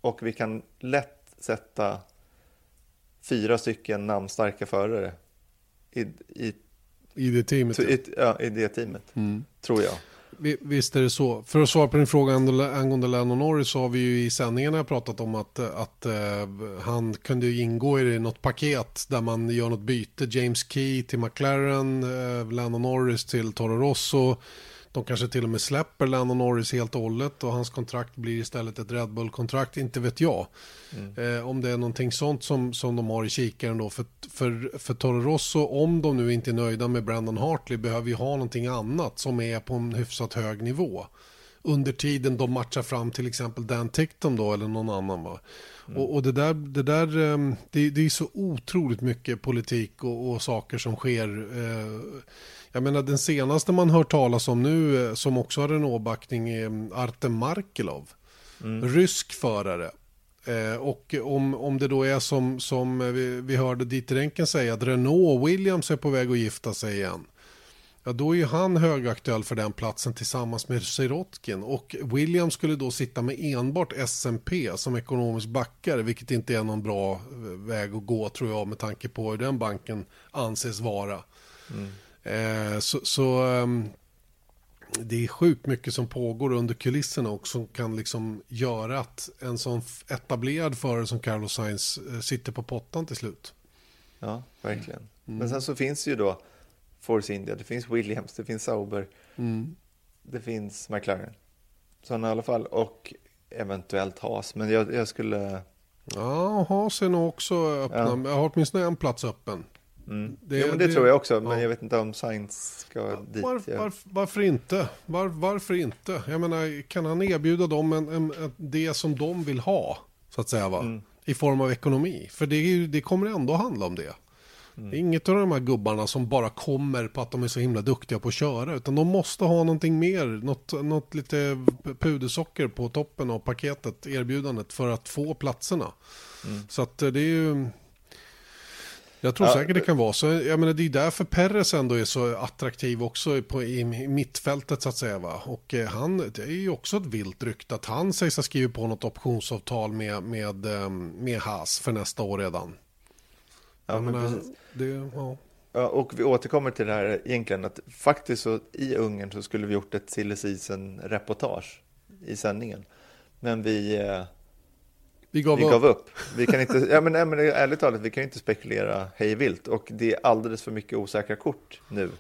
Och vi kan lätt sätta fyra stycken namnstarka förare i, i, I det teamet. I, ja, i det teamet, mm. tror jag. Visst är det så. För att svara på din fråga angående Lando Norris, så har vi ju i sändningarna pratat om att, att uh, han kunde ju ingå i något paket där man gör något byte. James Key till McLaren, uh, Lando Norris till Toro Rosso. De kanske till och med släpper Lando Norris helt och hållet och hans kontrakt blir istället ett Red Bull-kontrakt, inte vet jag. Mm. Eh, om det är någonting sånt som, som de har i kikaren då. För, för, för Toro Rosso, om de nu inte är nöjda med Brendon Hartley, behöver ju ha någonting annat som är på en hyfsat hög nivå. Under tiden de matchar fram till exempel Dan Tickton då, eller någon annan. Va? Mm. Och, och det där, det, där det, det är så otroligt mycket politik och, och saker som sker. Jag menar, den senaste man hört talas om nu, som också har en åbackning, är Artem Markelov. Mm. Rysk förare. Och om, om det då är som, som vi, vi hörde Dieter Rencken säga, att Renault och Williams är på väg att gifta sig igen. Ja, då är ju han högaktuell för den platsen tillsammans med Sirotkin, och William skulle då sitta med enbart S and P som ekonomisk backare, vilket inte är någon bra väg att gå, tror jag, med tanke på hur den banken anses vara. Mm. eh, så, så um, det är sjukt mycket som pågår under kulisserna och som kan liksom göra att en sån etablerad förare som Carlos Sainz sitter på pottan till slut. Ja, verkligen. Mm. Men sen så finns ju då Force India, det finns Williams, det finns Sauber. Mm. det finns McLaren. Sådana i alla fall. Och eventuellt Haas. Men jag, jag skulle... Ja, Haas är nog också öppna. Ja. Jag har åtminstone en plats öppen. Mm. Det, ja, men det, det tror jag också. Men ja. jag vet inte om Sainz ska ja, dit. Var, ja. var, varför inte? Var, varför inte? Jag menar, kan han erbjuda dem en, en, en, det som de vill ha? Så att säga, va? Mm. I form av ekonomi. För det, är, det kommer ändå handla om det. Mm. Det är inget av de här gubbarna som bara kommer på att de är så himla duktiga på att köra, utan de måste ha någonting mer, något, något lite pudersocker på toppen av paketet, erbjudandet, för att få platserna. Mm. Så att det är ju, jag tror ja, säkert det kan vara så. Jag menar, det är därför Perez ändå är så attraktiv också på, i, i mittfältet så att säga, va? Och eh, han, det är ju också ett vilt rykte att han sägs ha skrivit på något optionsavtal med, med, med Haas för nästa år redan. Ja, men precis. Det, ja. Ja, och vi återkommer till det här egentligen, att faktiskt så i Ungern så skulle vi gjort ett silly season-reportage i sändningen, men vi eh, vi, gav, vi upp. gav upp. Vi kan inte, ja, men, nej, men ärligt talat, vi kan inte spekulera hejvilt, och det är alldeles för mycket osäkra kort nu,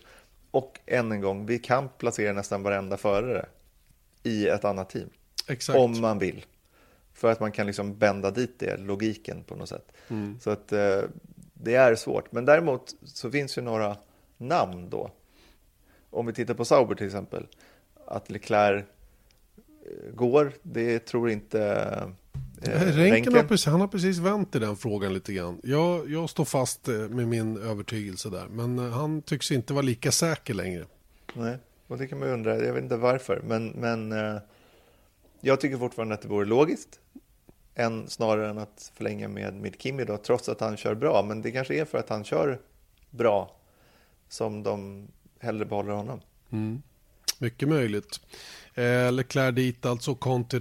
och än en gång, vi kan placera nästan varenda förare i ett annat team. Exakt. Om man vill, för att man kan liksom bända dit det, logiken på något sätt. Mm. Så att eh, det är svårt, men däremot så finns ju några namn då. Om vi tittar på Sauber till exempel, att Leclerc går, det tror inte eh, Rencken. Har precis, han har precis vänt i den frågan lite grann. Jag, jag står fast med min övertygelse där, men han tycks inte vara lika säker längre. Nej, och det kan man undra, jag vet inte varför, men, men eh, jag tycker fortfarande att det vore logiskt. Än snarare än att förlänga med, med Kimi då, trots att han kör bra. Men det kanske är för att han kör bra som de hellre behåller honom. Mm. Mycket möjligt. Eh, Leclerc dit, alltså Conte.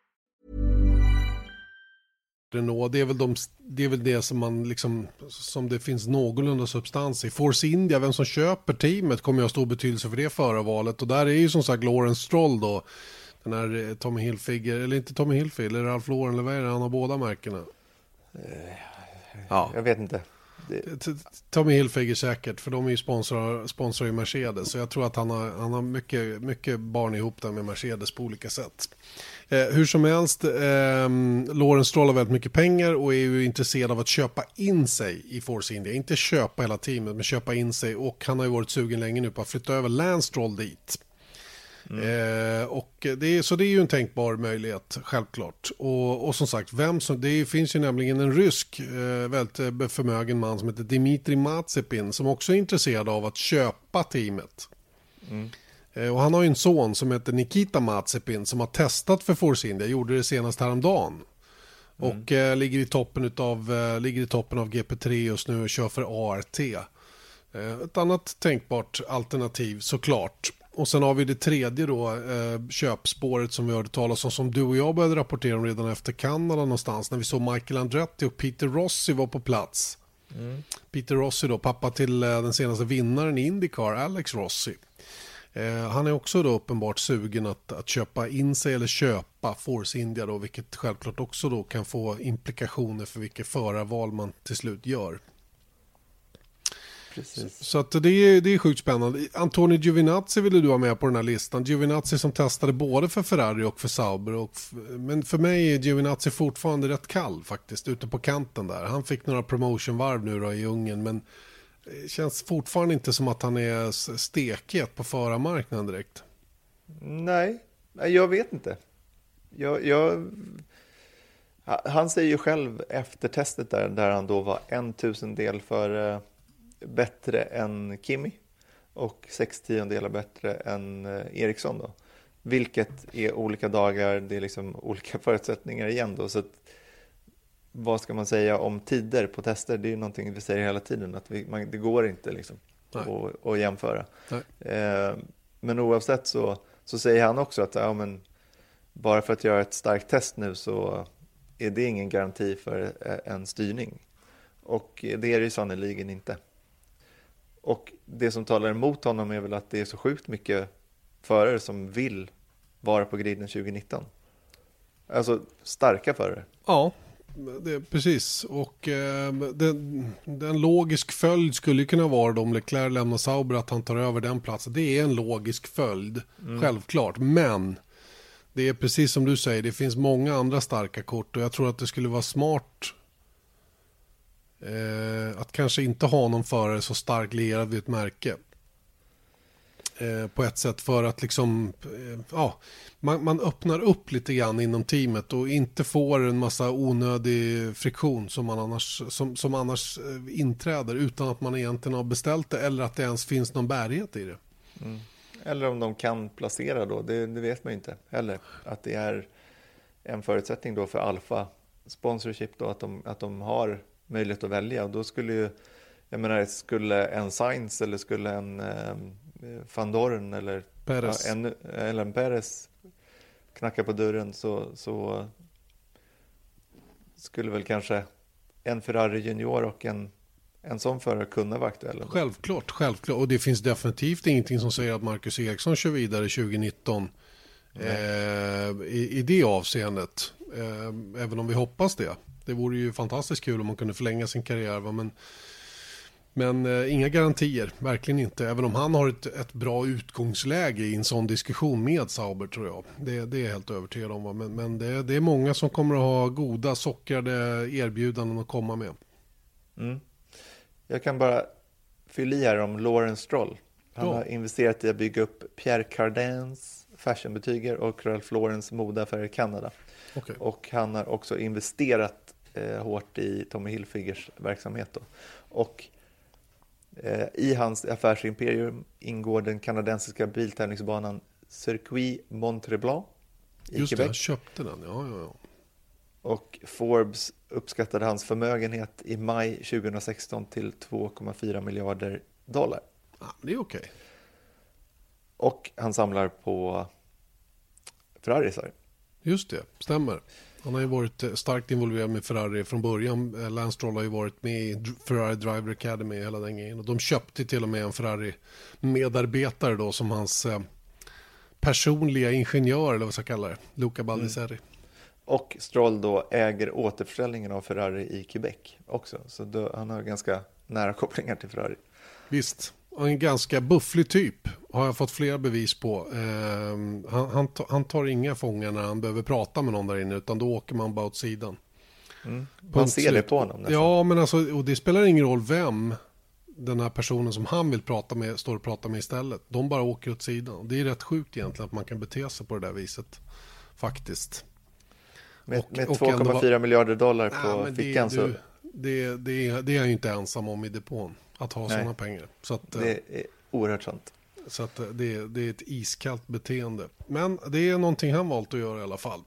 Renault, det är väl de, det är väl det som man liksom, som det finns någorlunda substans i. Force India, vem som köper teamet kommer ju ha stor betydelse för det förarvalet, och där är ju som sagt Lawrence Stroll då, den här Tommy Hilfiger, eller inte Tommy Hilfiger, eller Ralph Lauren, eller vad är det, han har båda märkena. Ja. Jag vet inte. Det... Tommy Hilfiger säkert, för de är ju sponsrar, sponsrar i Mercedes, så jag tror att han har, han har mycket, mycket barn ihop där med Mercedes på olika sätt. Eh, hur som helst, eh, Lawrence Stroll har väldigt mycket pengar och är ju intresserad av att köpa in sig i Force India, inte köpa hela teamet, men köpa in sig, och han har ju varit sugen länge nu på att flytta över Lance Stroll dit. Mm. Eh, och det är, så det är ju en tänkbar möjlighet, självklart. Och, och som sagt, vem som, det finns ju nämligen en rysk eh, väldigt förmögen man som heter Dmitri Mazepin, som också är intresserad av att köpa teamet. Mm. eh, Och han har ju en son som heter Nikita Mazepin, som har testat för Force India, gjorde det senast häromdagen. Mm. Och eh, ligger, i toppen utav, eh, ligger i toppen av G P tre just nu och kör för A R T. eh, Ett annat tänkbart alternativ, såklart. Och sen har vi det tredje då, eh, köpspåret som vi hörde talas om, som du och jag började rapportera om redan efter Kanada någonstans, när vi såg Michael Andretti och Peter Rossi var på plats. Mm. Peter Rossi då, pappa till eh, den senaste vinnaren i IndyCar, Alex Rossi. Eh, han är också då uppenbart sugen att, att köpa in sig eller köpa Force India då, vilket självklart också då kan få implikationer för vilka förarval man till slut gör. Precis. Så att det, är, det är sjukt spännande. Antonio Giovinazzi ville du ha med på den här listan. Giovinazzi som testade både för Ferrari och för Sauber. Och f- men för mig är Giovinazzi fortfarande rätt kall faktiskt, ute på kanten där. Han fick några promotionvarv nu då i Ungern, men det känns fortfarande inte som att han är stekhet på förarmarknaden direkt. Nej, jag vet inte. Jag, jag... Han säger ju själv efter testet där, där han då var en tusendel för eh, bättre än Kimi och sex tiondelar bättre än eh, Ericsson då. Vilket är olika dagar, det är liksom olika förutsättningar igen då. Så att, vad ska man säga om tider på tester? Det är ju någonting vi säger hela tiden, att vi, man, det går inte liksom att jämföra. Eh, men oavsett så, så säger han också att ja, men, bara för att göra ett starkt test nu så är det ingen garanti för en styrning. Och det är det ju sannoliken inte. Och det som talar emot honom är väl att det är så sjukt mycket förare som vill vara på griden tjugonitton. Alltså starka förare. Ja, det, precis. Och eh, den, den logisk följd skulle kunna vara om Leclerc lämnar Sauber att han tar över den platsen. Det är en logisk följd, mm. självklart. Men det är precis som du säger, det finns många andra starka kort och jag tror att det skulle vara smart eh, att kanske inte ha någon förare så starkt lierad vid ett märke. Eh, på ett sätt för att liksom, eh, ja, man, man öppnar upp lite grann inom teamet och inte får en massa onödig friktion som, man annars, som, som annars inträder utan att man egentligen har beställt det eller att det ens finns någon bärighet i det. Mm. Eller om de kan placera då, det, det vet man ju inte. Eller att det är en förutsättning då för Alfa sponsorship då, att de, att de har möjlighet att välja. Och då skulle ju, jag menar, skulle en Sainz eller skulle en eh, Van Dorn eller, ja, en, eller en Perez knacka på dörren så, så skulle väl kanske en Ferrari junior och en En sån förare kunde vara aktuell. Självklart, självklart. Och det finns definitivt ingenting som säger att Marcus Ericsson kör vidare tjugonitton eh, i, i det avseendet. Eh, även om vi hoppas det. Det vore ju fantastiskt kul om man kunde förlänga sin karriär. Va? Men, men eh, inga garantier, verkligen inte. Även om han har ett, ett bra utgångsläge i en sån diskussion med Sauber, tror jag. Det, det är jag helt övertygad om. Va? Men, men det, det är många som kommer att ha goda, sockrade erbjudanden att komma med. Mm. Jag kan bara fylla i här om Lawrence Stroll. Han oh. har investerat i att bygga upp Pierre Cardins fashionbetyger och Ralph Laurens modeaffärer i Kanada. Okay. Och han har också investerat eh, hårt i Tommy Hilfigers verksamhet då. Och eh, i hans affärsimperium ingår den kanadensiska biltävlingsbanan Circuit Mont-Tremblant i Just Quebec. Just det, han köpte den, ja, ja, ja. Och Forbes uppskattade hans förmögenhet i maj tjugohundrasexton till två komma fyra miljarder dollar. Ja, det är okej. Okay. Och han samlar på Ferrarisar. Just det, stämmer. Han har ju varit starkt involverad med Ferrari från början. Lance Stroll har ju varit med i Ferrari Driver Academy hela den grejen. Och de köpte till och med en Ferrari-medarbetare då som hans personliga ingenjör, eller vad ska jag kalla det, Luca Baldisseri. Mm. Och Stroll då äger återförsäljningen av Ferrari i Quebec också. Så då, han har ganska nära kopplingar till Ferrari. Visst, och en ganska bufflig typ har jag fått flera bevis på. Eh, han, han, han tar inga fångar när han behöver prata med någon där inne, utan då åker man bara åt sidan. Mm. Man ser slut. Det på honom nästan. Ja, men alltså, och det spelar ingen roll vem den här personen som han vill prata med står och pratar med istället. De bara åker åt sidan. Det är rätt sjukt egentligen att man kan bete sig på det där viset faktiskt. Med, med två komma fyra var... miljarder dollar på nej, fickan. Det, så... du, det, det, det är jag ju inte ensam om i depån att ha sådana pengar. Så att, det är oerhört sant. Så att det, det är ett iskallt beteende. Men det är någonting han valt att göra i alla fall.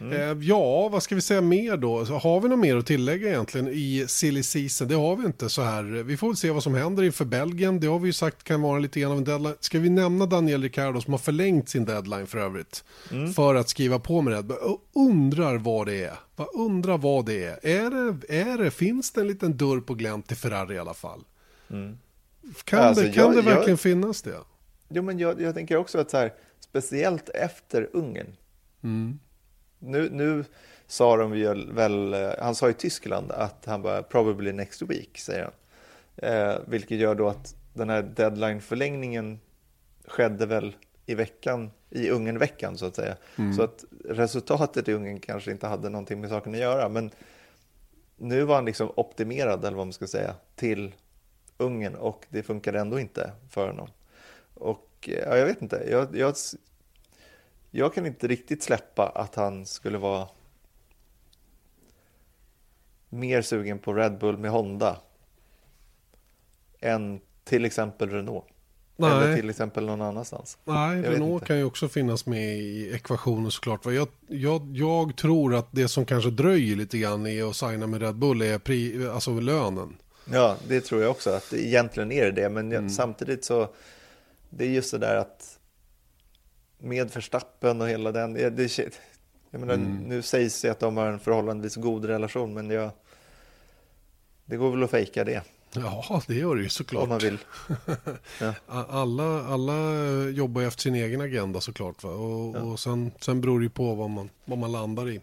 Mm. Eh, ja, vad ska vi säga mer då? Har vi något mer att tillägga egentligen i silly season? Det har vi inte så här. Vi får väl se vad som händer inför Belgien. Det har vi ju sagt kan vara lite grann av en deadline. Ska vi nämna Daniel Ricciardo som har förlängt sin deadline för övrigt mm. för att skriva på med det? Jag undrar vad det är. Jag undrar vad det är. Är det, är det, finns det en liten dörr på glänt till Ferrari i alla fall? Mm. Kan, alltså, det, kan jag, det verkligen jag, finnas det? Jo, men jag, jag tänker också att så här, speciellt efter Ungern. Mm. Nu, nu sa de ju väl, han sa i Tyskland att han bara probably next week, säger han. Eh, vilket gör då att den här deadline-förlängningen skedde väl i veckan, i Ungern-veckan så att säga. Mm. Så att resultatet i Ungern kanske inte hade någonting med saken att göra. Men nu var han liksom optimerad, eller vad man ska säga, till Ungern och det funkade ändå inte för honom. Och ja, jag vet inte, jag, jag, jag kan inte riktigt släppa att han skulle vara mer sugen på Red Bull med Honda än till exempel Renault. Nej. Eller till exempel någon annanstans. Nej, jag Renault kan ju också finnas med i ekvationen såklart. Jag, jag, jag tror att det som kanske dröjer lite grann i att signa med Red Bull är pri, alltså lönen. Ja, det tror jag också. Att det egentligen är det, men mm. samtidigt så det är just det där att med Verstappen och hela den... Det, det, jag menar, mm. nu sägs det att de har en förhållandevis god relation, men jag, det går väl att fejka det. Ja, det gör det ju såklart. Om man vill. Ja. alla, alla jobbar efter sin egen agenda såklart. Va? Och, ja. och sen, sen beror det ju på vad man, vad man landar i.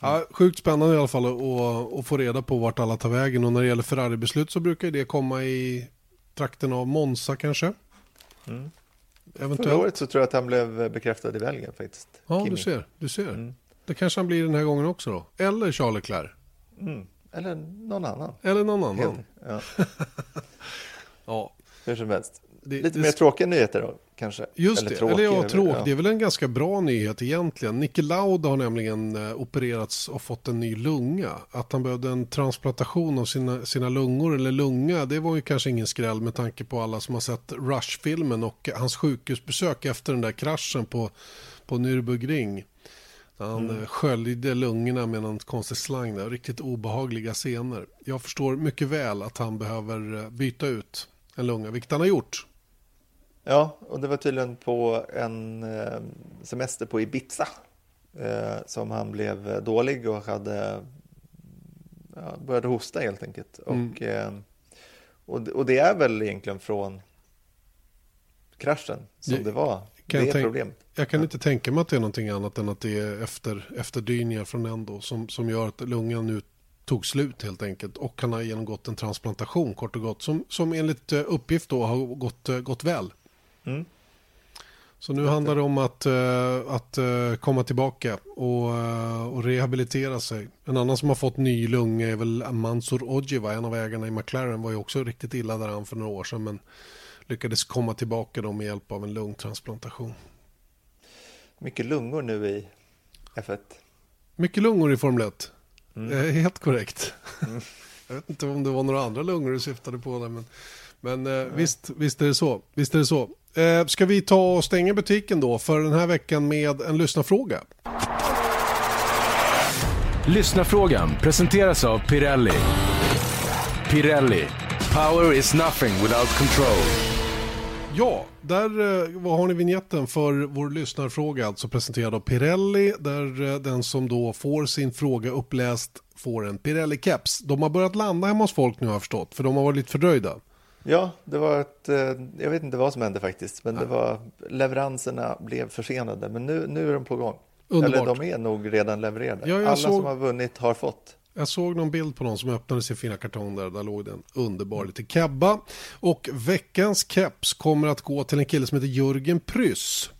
Ja, sjukt spännande i alla fall att få reda på vart alla tar vägen. Och när det gäller Ferrari-beslut så brukar det komma i trakten av Monza kanske. Mm. Eventuellt. Förra året så tror jag att han blev bekräftad i Belgien faktiskt. Ja, Kimi. du ser. Du ser. Mm. Det kanske han blir den här gången också då. Eller Charles Leclerc. Mm. Eller någon annan. Eller någon annan. Ja. ja. Hur som helst. Det, Lite det, mer tråkiga nyheter då, kanske. Just eller det, tråkiga, eller ja, tråk. Ja. Det är väl en ganska bra nyhet egentligen. Niki Lauda har nämligen opererats och fått en ny lunga. Att han behövde en transplantation av sina, sina lungor eller lunga, det var ju kanske ingen skräll med tanke på alla som har sett Rush-filmen och hans sjukhusbesök efter den där kraschen på, på Nürburgring. Han mm. sköljde lungorna med något konstigt slang där. Riktigt obehagliga scener. Jag förstår mycket väl att han behöver byta ut en lunga, vilket han har gjort. Ja, och det var tydligen på en semester på Ibiza eh, som han blev dålig och hade ja, började hosta helt enkelt. Mm. Och, eh, och, och det är väl egentligen från kraschen som det, det var. Kan det är tänk- problem. Jag kan ja. inte tänka mig att det är någonting annat än att det är efter, efterdyningar från ändå som, som gör att lungan nu tog slut helt enkelt och han har genomgått en transplantation kort och gott som, som enligt uppgift då har gått, gått väl. Mm. Så nu handlar det om att, att komma tillbaka och, och rehabilitera sig. En annan som har fått ny lunga är väl Mansour Ogiva, en av ägarna i McLaren, var ju också riktigt illa där han för några år sedan men lyckades komma tillbaka då med hjälp av en lungtransplantation. Mycket lungor nu i F ett. Mycket lungor i Formel ett. Mm. Eh, helt korrekt. Mm. Jag vet inte om det var några andra lungor du syftade på där, men, men eh, mm. visst, visst är det så. Visst är det så. Eh, ska vi ta och stänga butiken då för den här veckan med en lyssnarfråga? Lyssnarfrågan presenteras av Pirelli. Pirelli. Power is nothing without control. Ja, där vad har ni vignetten för vår lyssnarfråga, alltså presenterad av Pirelli, där den som då får sin fråga uppläst får en Pirelli-keps. De har börjat landa hemma hos folk nu har jag förstått, för de har varit lite fördröjda. Ja, det var ett, jag vet inte vad som hände faktiskt, men det var, leveranserna blev försenade, men nu, nu är de på gång. Underbart. Eller de är nog redan levererade. Ja, Alla såg... som har vunnit har fått. Jag såg någon bild på någon som öppnade sin fina kartong där. Där låg den underbar lite kebba. Och veckans keps kommer att gå till en kille som heter Jörgen Pryss.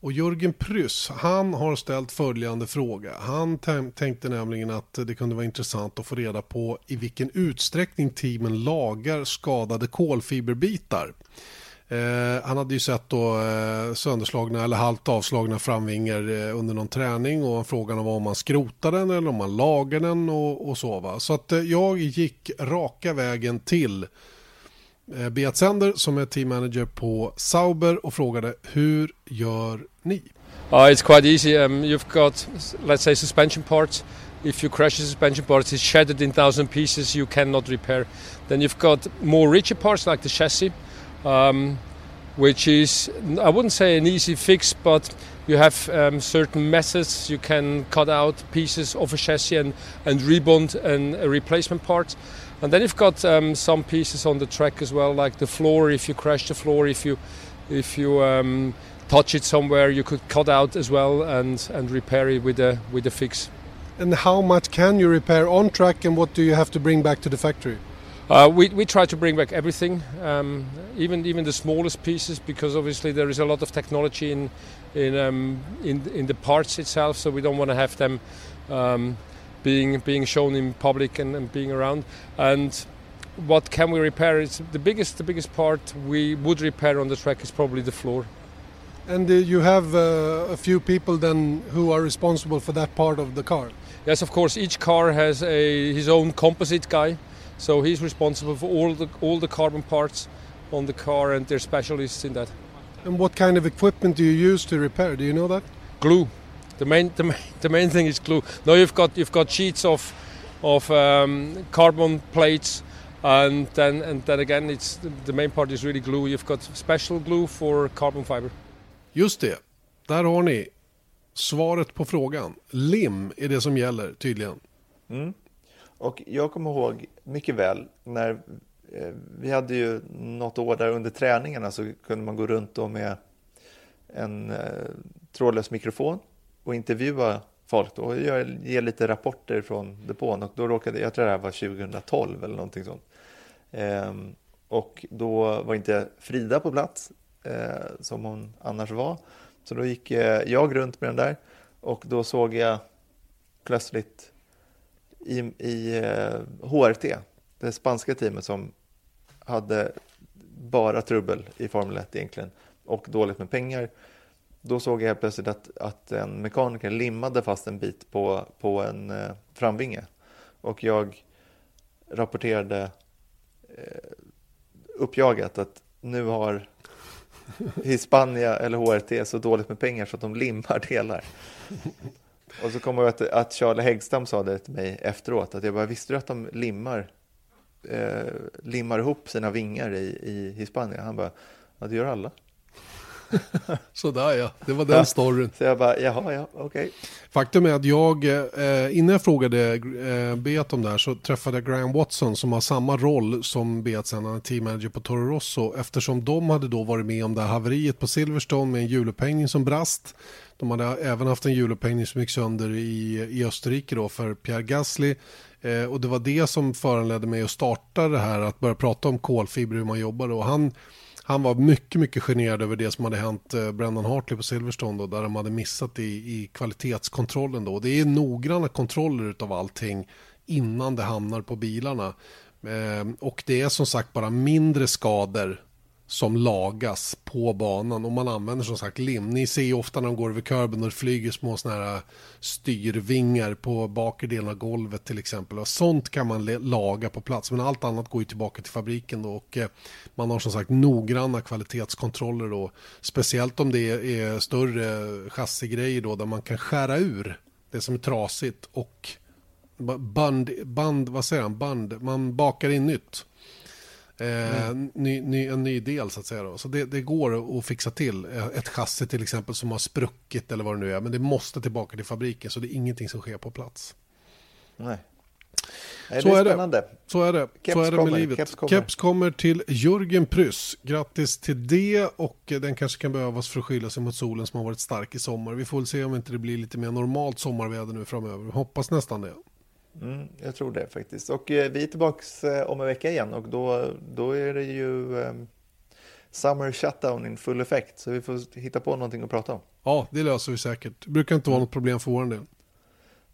Och Jörgen Pryss, han har ställt följande fråga. Han t- tänkte nämligen att det kunde vara intressant att få reda på i vilken utsträckning teamen lagar skadade kolfiberbitar. Eh, han hade ju sett då eh, sönderslagna eller halvt avslagna framvingar eh, under någon träning och frågan var om man skrotar den eller om man lagar den och, och så va. Så att eh, jag gick raka vägen till eh, Beat Sender som är team manager på Sauber och frågade hur gör ni? Uh, it's quite easy. Um, you've got let's say suspension parts. If you crash the suspension parts, it's shattered in thousand pieces. You cannot repair. Then you've got more rigid parts like the chassis. Um, which is, I wouldn't say an easy fix, but you have um, certain methods. You can cut out pieces of a chassis and, and rebond and a replacement part. And then you've got um, some pieces on the track as well, like the floor. If you crash the floor, if you if you um, touch it somewhere, you could cut out as well and, and repair it with a with a fix. And how much can you repair on track, and what do you have to bring back to the factory? Uh, we, we try to bring back everything, um, even even the smallest pieces, because obviously there is a lot of technology in in um, in, in the parts itself. So we don't want to have them um, being being shown in public and, and being around. And what can we repair? It's the biggest the biggest part we would repair on the track is probably the floor. And uh, you have uh, a few people then who are responsible for that part of the car? Yes, of course. Each car has a, his own composite guy, so he's responsible for all the all the carbon parts on the car, and they're specialists in that. And what kind of equipment do you use to repair? Do you know that? Glue. The main the main, the main thing is glue. Now you've got you've got sheets of of um, carbon plates. And then, and then again, it's the main part is really glue. You've got special glue for carbon fiber. Just det. Där har ni svaret på frågan. Lim är det som gäller tydligen. Mm. Och jag kommer ihåg mycket väl när eh, vi hade ju något år där under träningarna så kunde man gå runt då med en eh, trådlös mikrofon och intervjua folk då, och jag ger lite rapporter från depån, och då råkade jag tror det här var tjugotolv eller någonting sånt. Ehm, och då var inte Frida på plats eh, som hon annars var, så då gick eh, jag runt med den där, och då såg jag plötsligt i, i eh, H R T, det spanska teamet som hade bara trubbel i Formel ett egentligen och dåligt med pengar. Då såg jag plötsligt att, att en mekaniker limmade fast en bit på, på en eh, framvinge. Och jag rapporterade eh, uppjagat att nu har Hispania eller H R T så dåligt med pengar så att de limmar delar. Och så kommer jag att, att Charles Häggstam sa det till mig efteråt. Att jag bara visste att de limmar, eh, limmar ihop sina vingar i, i Hispania. Han bara, ja, det gör alla. Sådär ja, det var den ja. storyn. Så jag bara, jaha, ja, okej. Okay. Faktum är att jag, eh, innan jag frågade eh, Beat om det här så träffade jag Graham Watson som har samma roll som Beat sen, han är teammanager på Toro Rosso, eftersom de hade då varit med om det här haveriet på Silverstone med en hjulupphängning som brast. De hade även haft en hjulupphängning som gick sönder i, i Österrike då för Pierre Gasly. Eh, och det var det som föranledde mig att starta det här, att börja prata om kolfiber hur man jobbar. Och han... Han var mycket, mycket generad över det som hade hänt Brendon Hartley på Silverstone då, där de hade missat i, i kvalitetskontrollen då. Det är noggranna kontroller av allting innan det hamnar på bilarna. Eh, och det är som sagt bara mindre skador som lagas på banan. Och man använder som sagt lim. Ni ser ju ofta när de går över kurben och flyger små såna här styrvingar på bakerdelen av golvet till exempel. Och sånt kan man laga på plats. Men allt annat går ju tillbaka till fabriken då. Och man har som sagt noggranna kvalitetskontroller då. Speciellt om det är större chassigrejer då, där man kan skära ur det som är trasigt. Och band, band vad säger han? Band, man bakar in nytt. Mm. Ny, ny, en ny del så att säga då. Så det, det går att fixa till ett chassi till exempel som har spruckit eller vad det nu är, men det måste tillbaka till fabriken, så det är ingenting som sker på plats. Nej. Nej, så det är, är spännande. Det. Så är det. Keps så är det med livet. Keps kommer. Keps kommer till Jürgen Pryss. Grattis till det, och den kanske kan behövas för att skylla sig mot solen som har varit stark i sommar. Vi får väl se om inte det blir lite mer normalt sommarväder nu framöver. Hoppas nästan det. Mm, jag tror det faktiskt. Och eh, vi är tillbaka eh, om en vecka igen, och då, då är det ju eh, summer shutdown in full effekt. Så vi får hitta på någonting att prata om. Ja, det löser vi säkert. Det brukar inte vara något problem för vår del.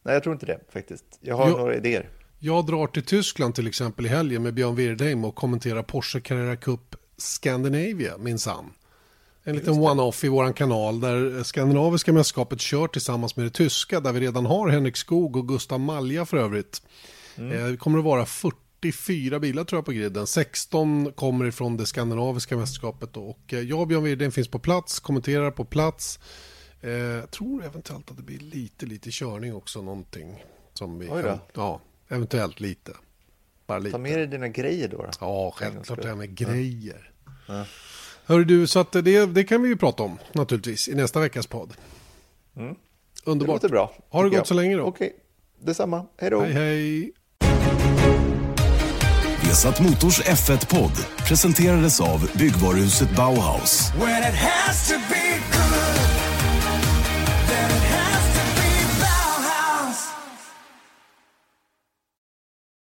Nej, jag tror inte det faktiskt. Jag har jag, några idéer. Jag drar till Tyskland till exempel i helgen med Björn Wirdheim och kommenterar Porsche Carrera Cup Scandinavia, minsann. En liten one-off i våran kanal där skandinaviska mästerskapet kör tillsammans med det tyska, där vi redan har Henrik Skog och Gustav Malja för övrigt. Mm. Det kommer att vara fyrtiofyra bilar tror jag på griden. sexton kommer ifrån det skandinaviska mästerskapet då. Och jag och Björn Wirdén finns på plats, kommenterar på plats. Jag tror eventuellt att det blir lite, lite körning också, någonting som vi kan, ja, eventuellt lite. Bara lite. Ta med dig dina grejer då? då? Ja, självklart det här med grejer. Ja. Ja. Hör du, så att det, det kan vi ju prata om naturligtvis i nästa veckas podd. Mm. Underbart. Det låter bra. Har det gått jag. så länge då? Okej, detsamma. Hej då. Hej, hej. Vesat Motors F ett-podd presenterades av byggvaruhuset Bauhaus.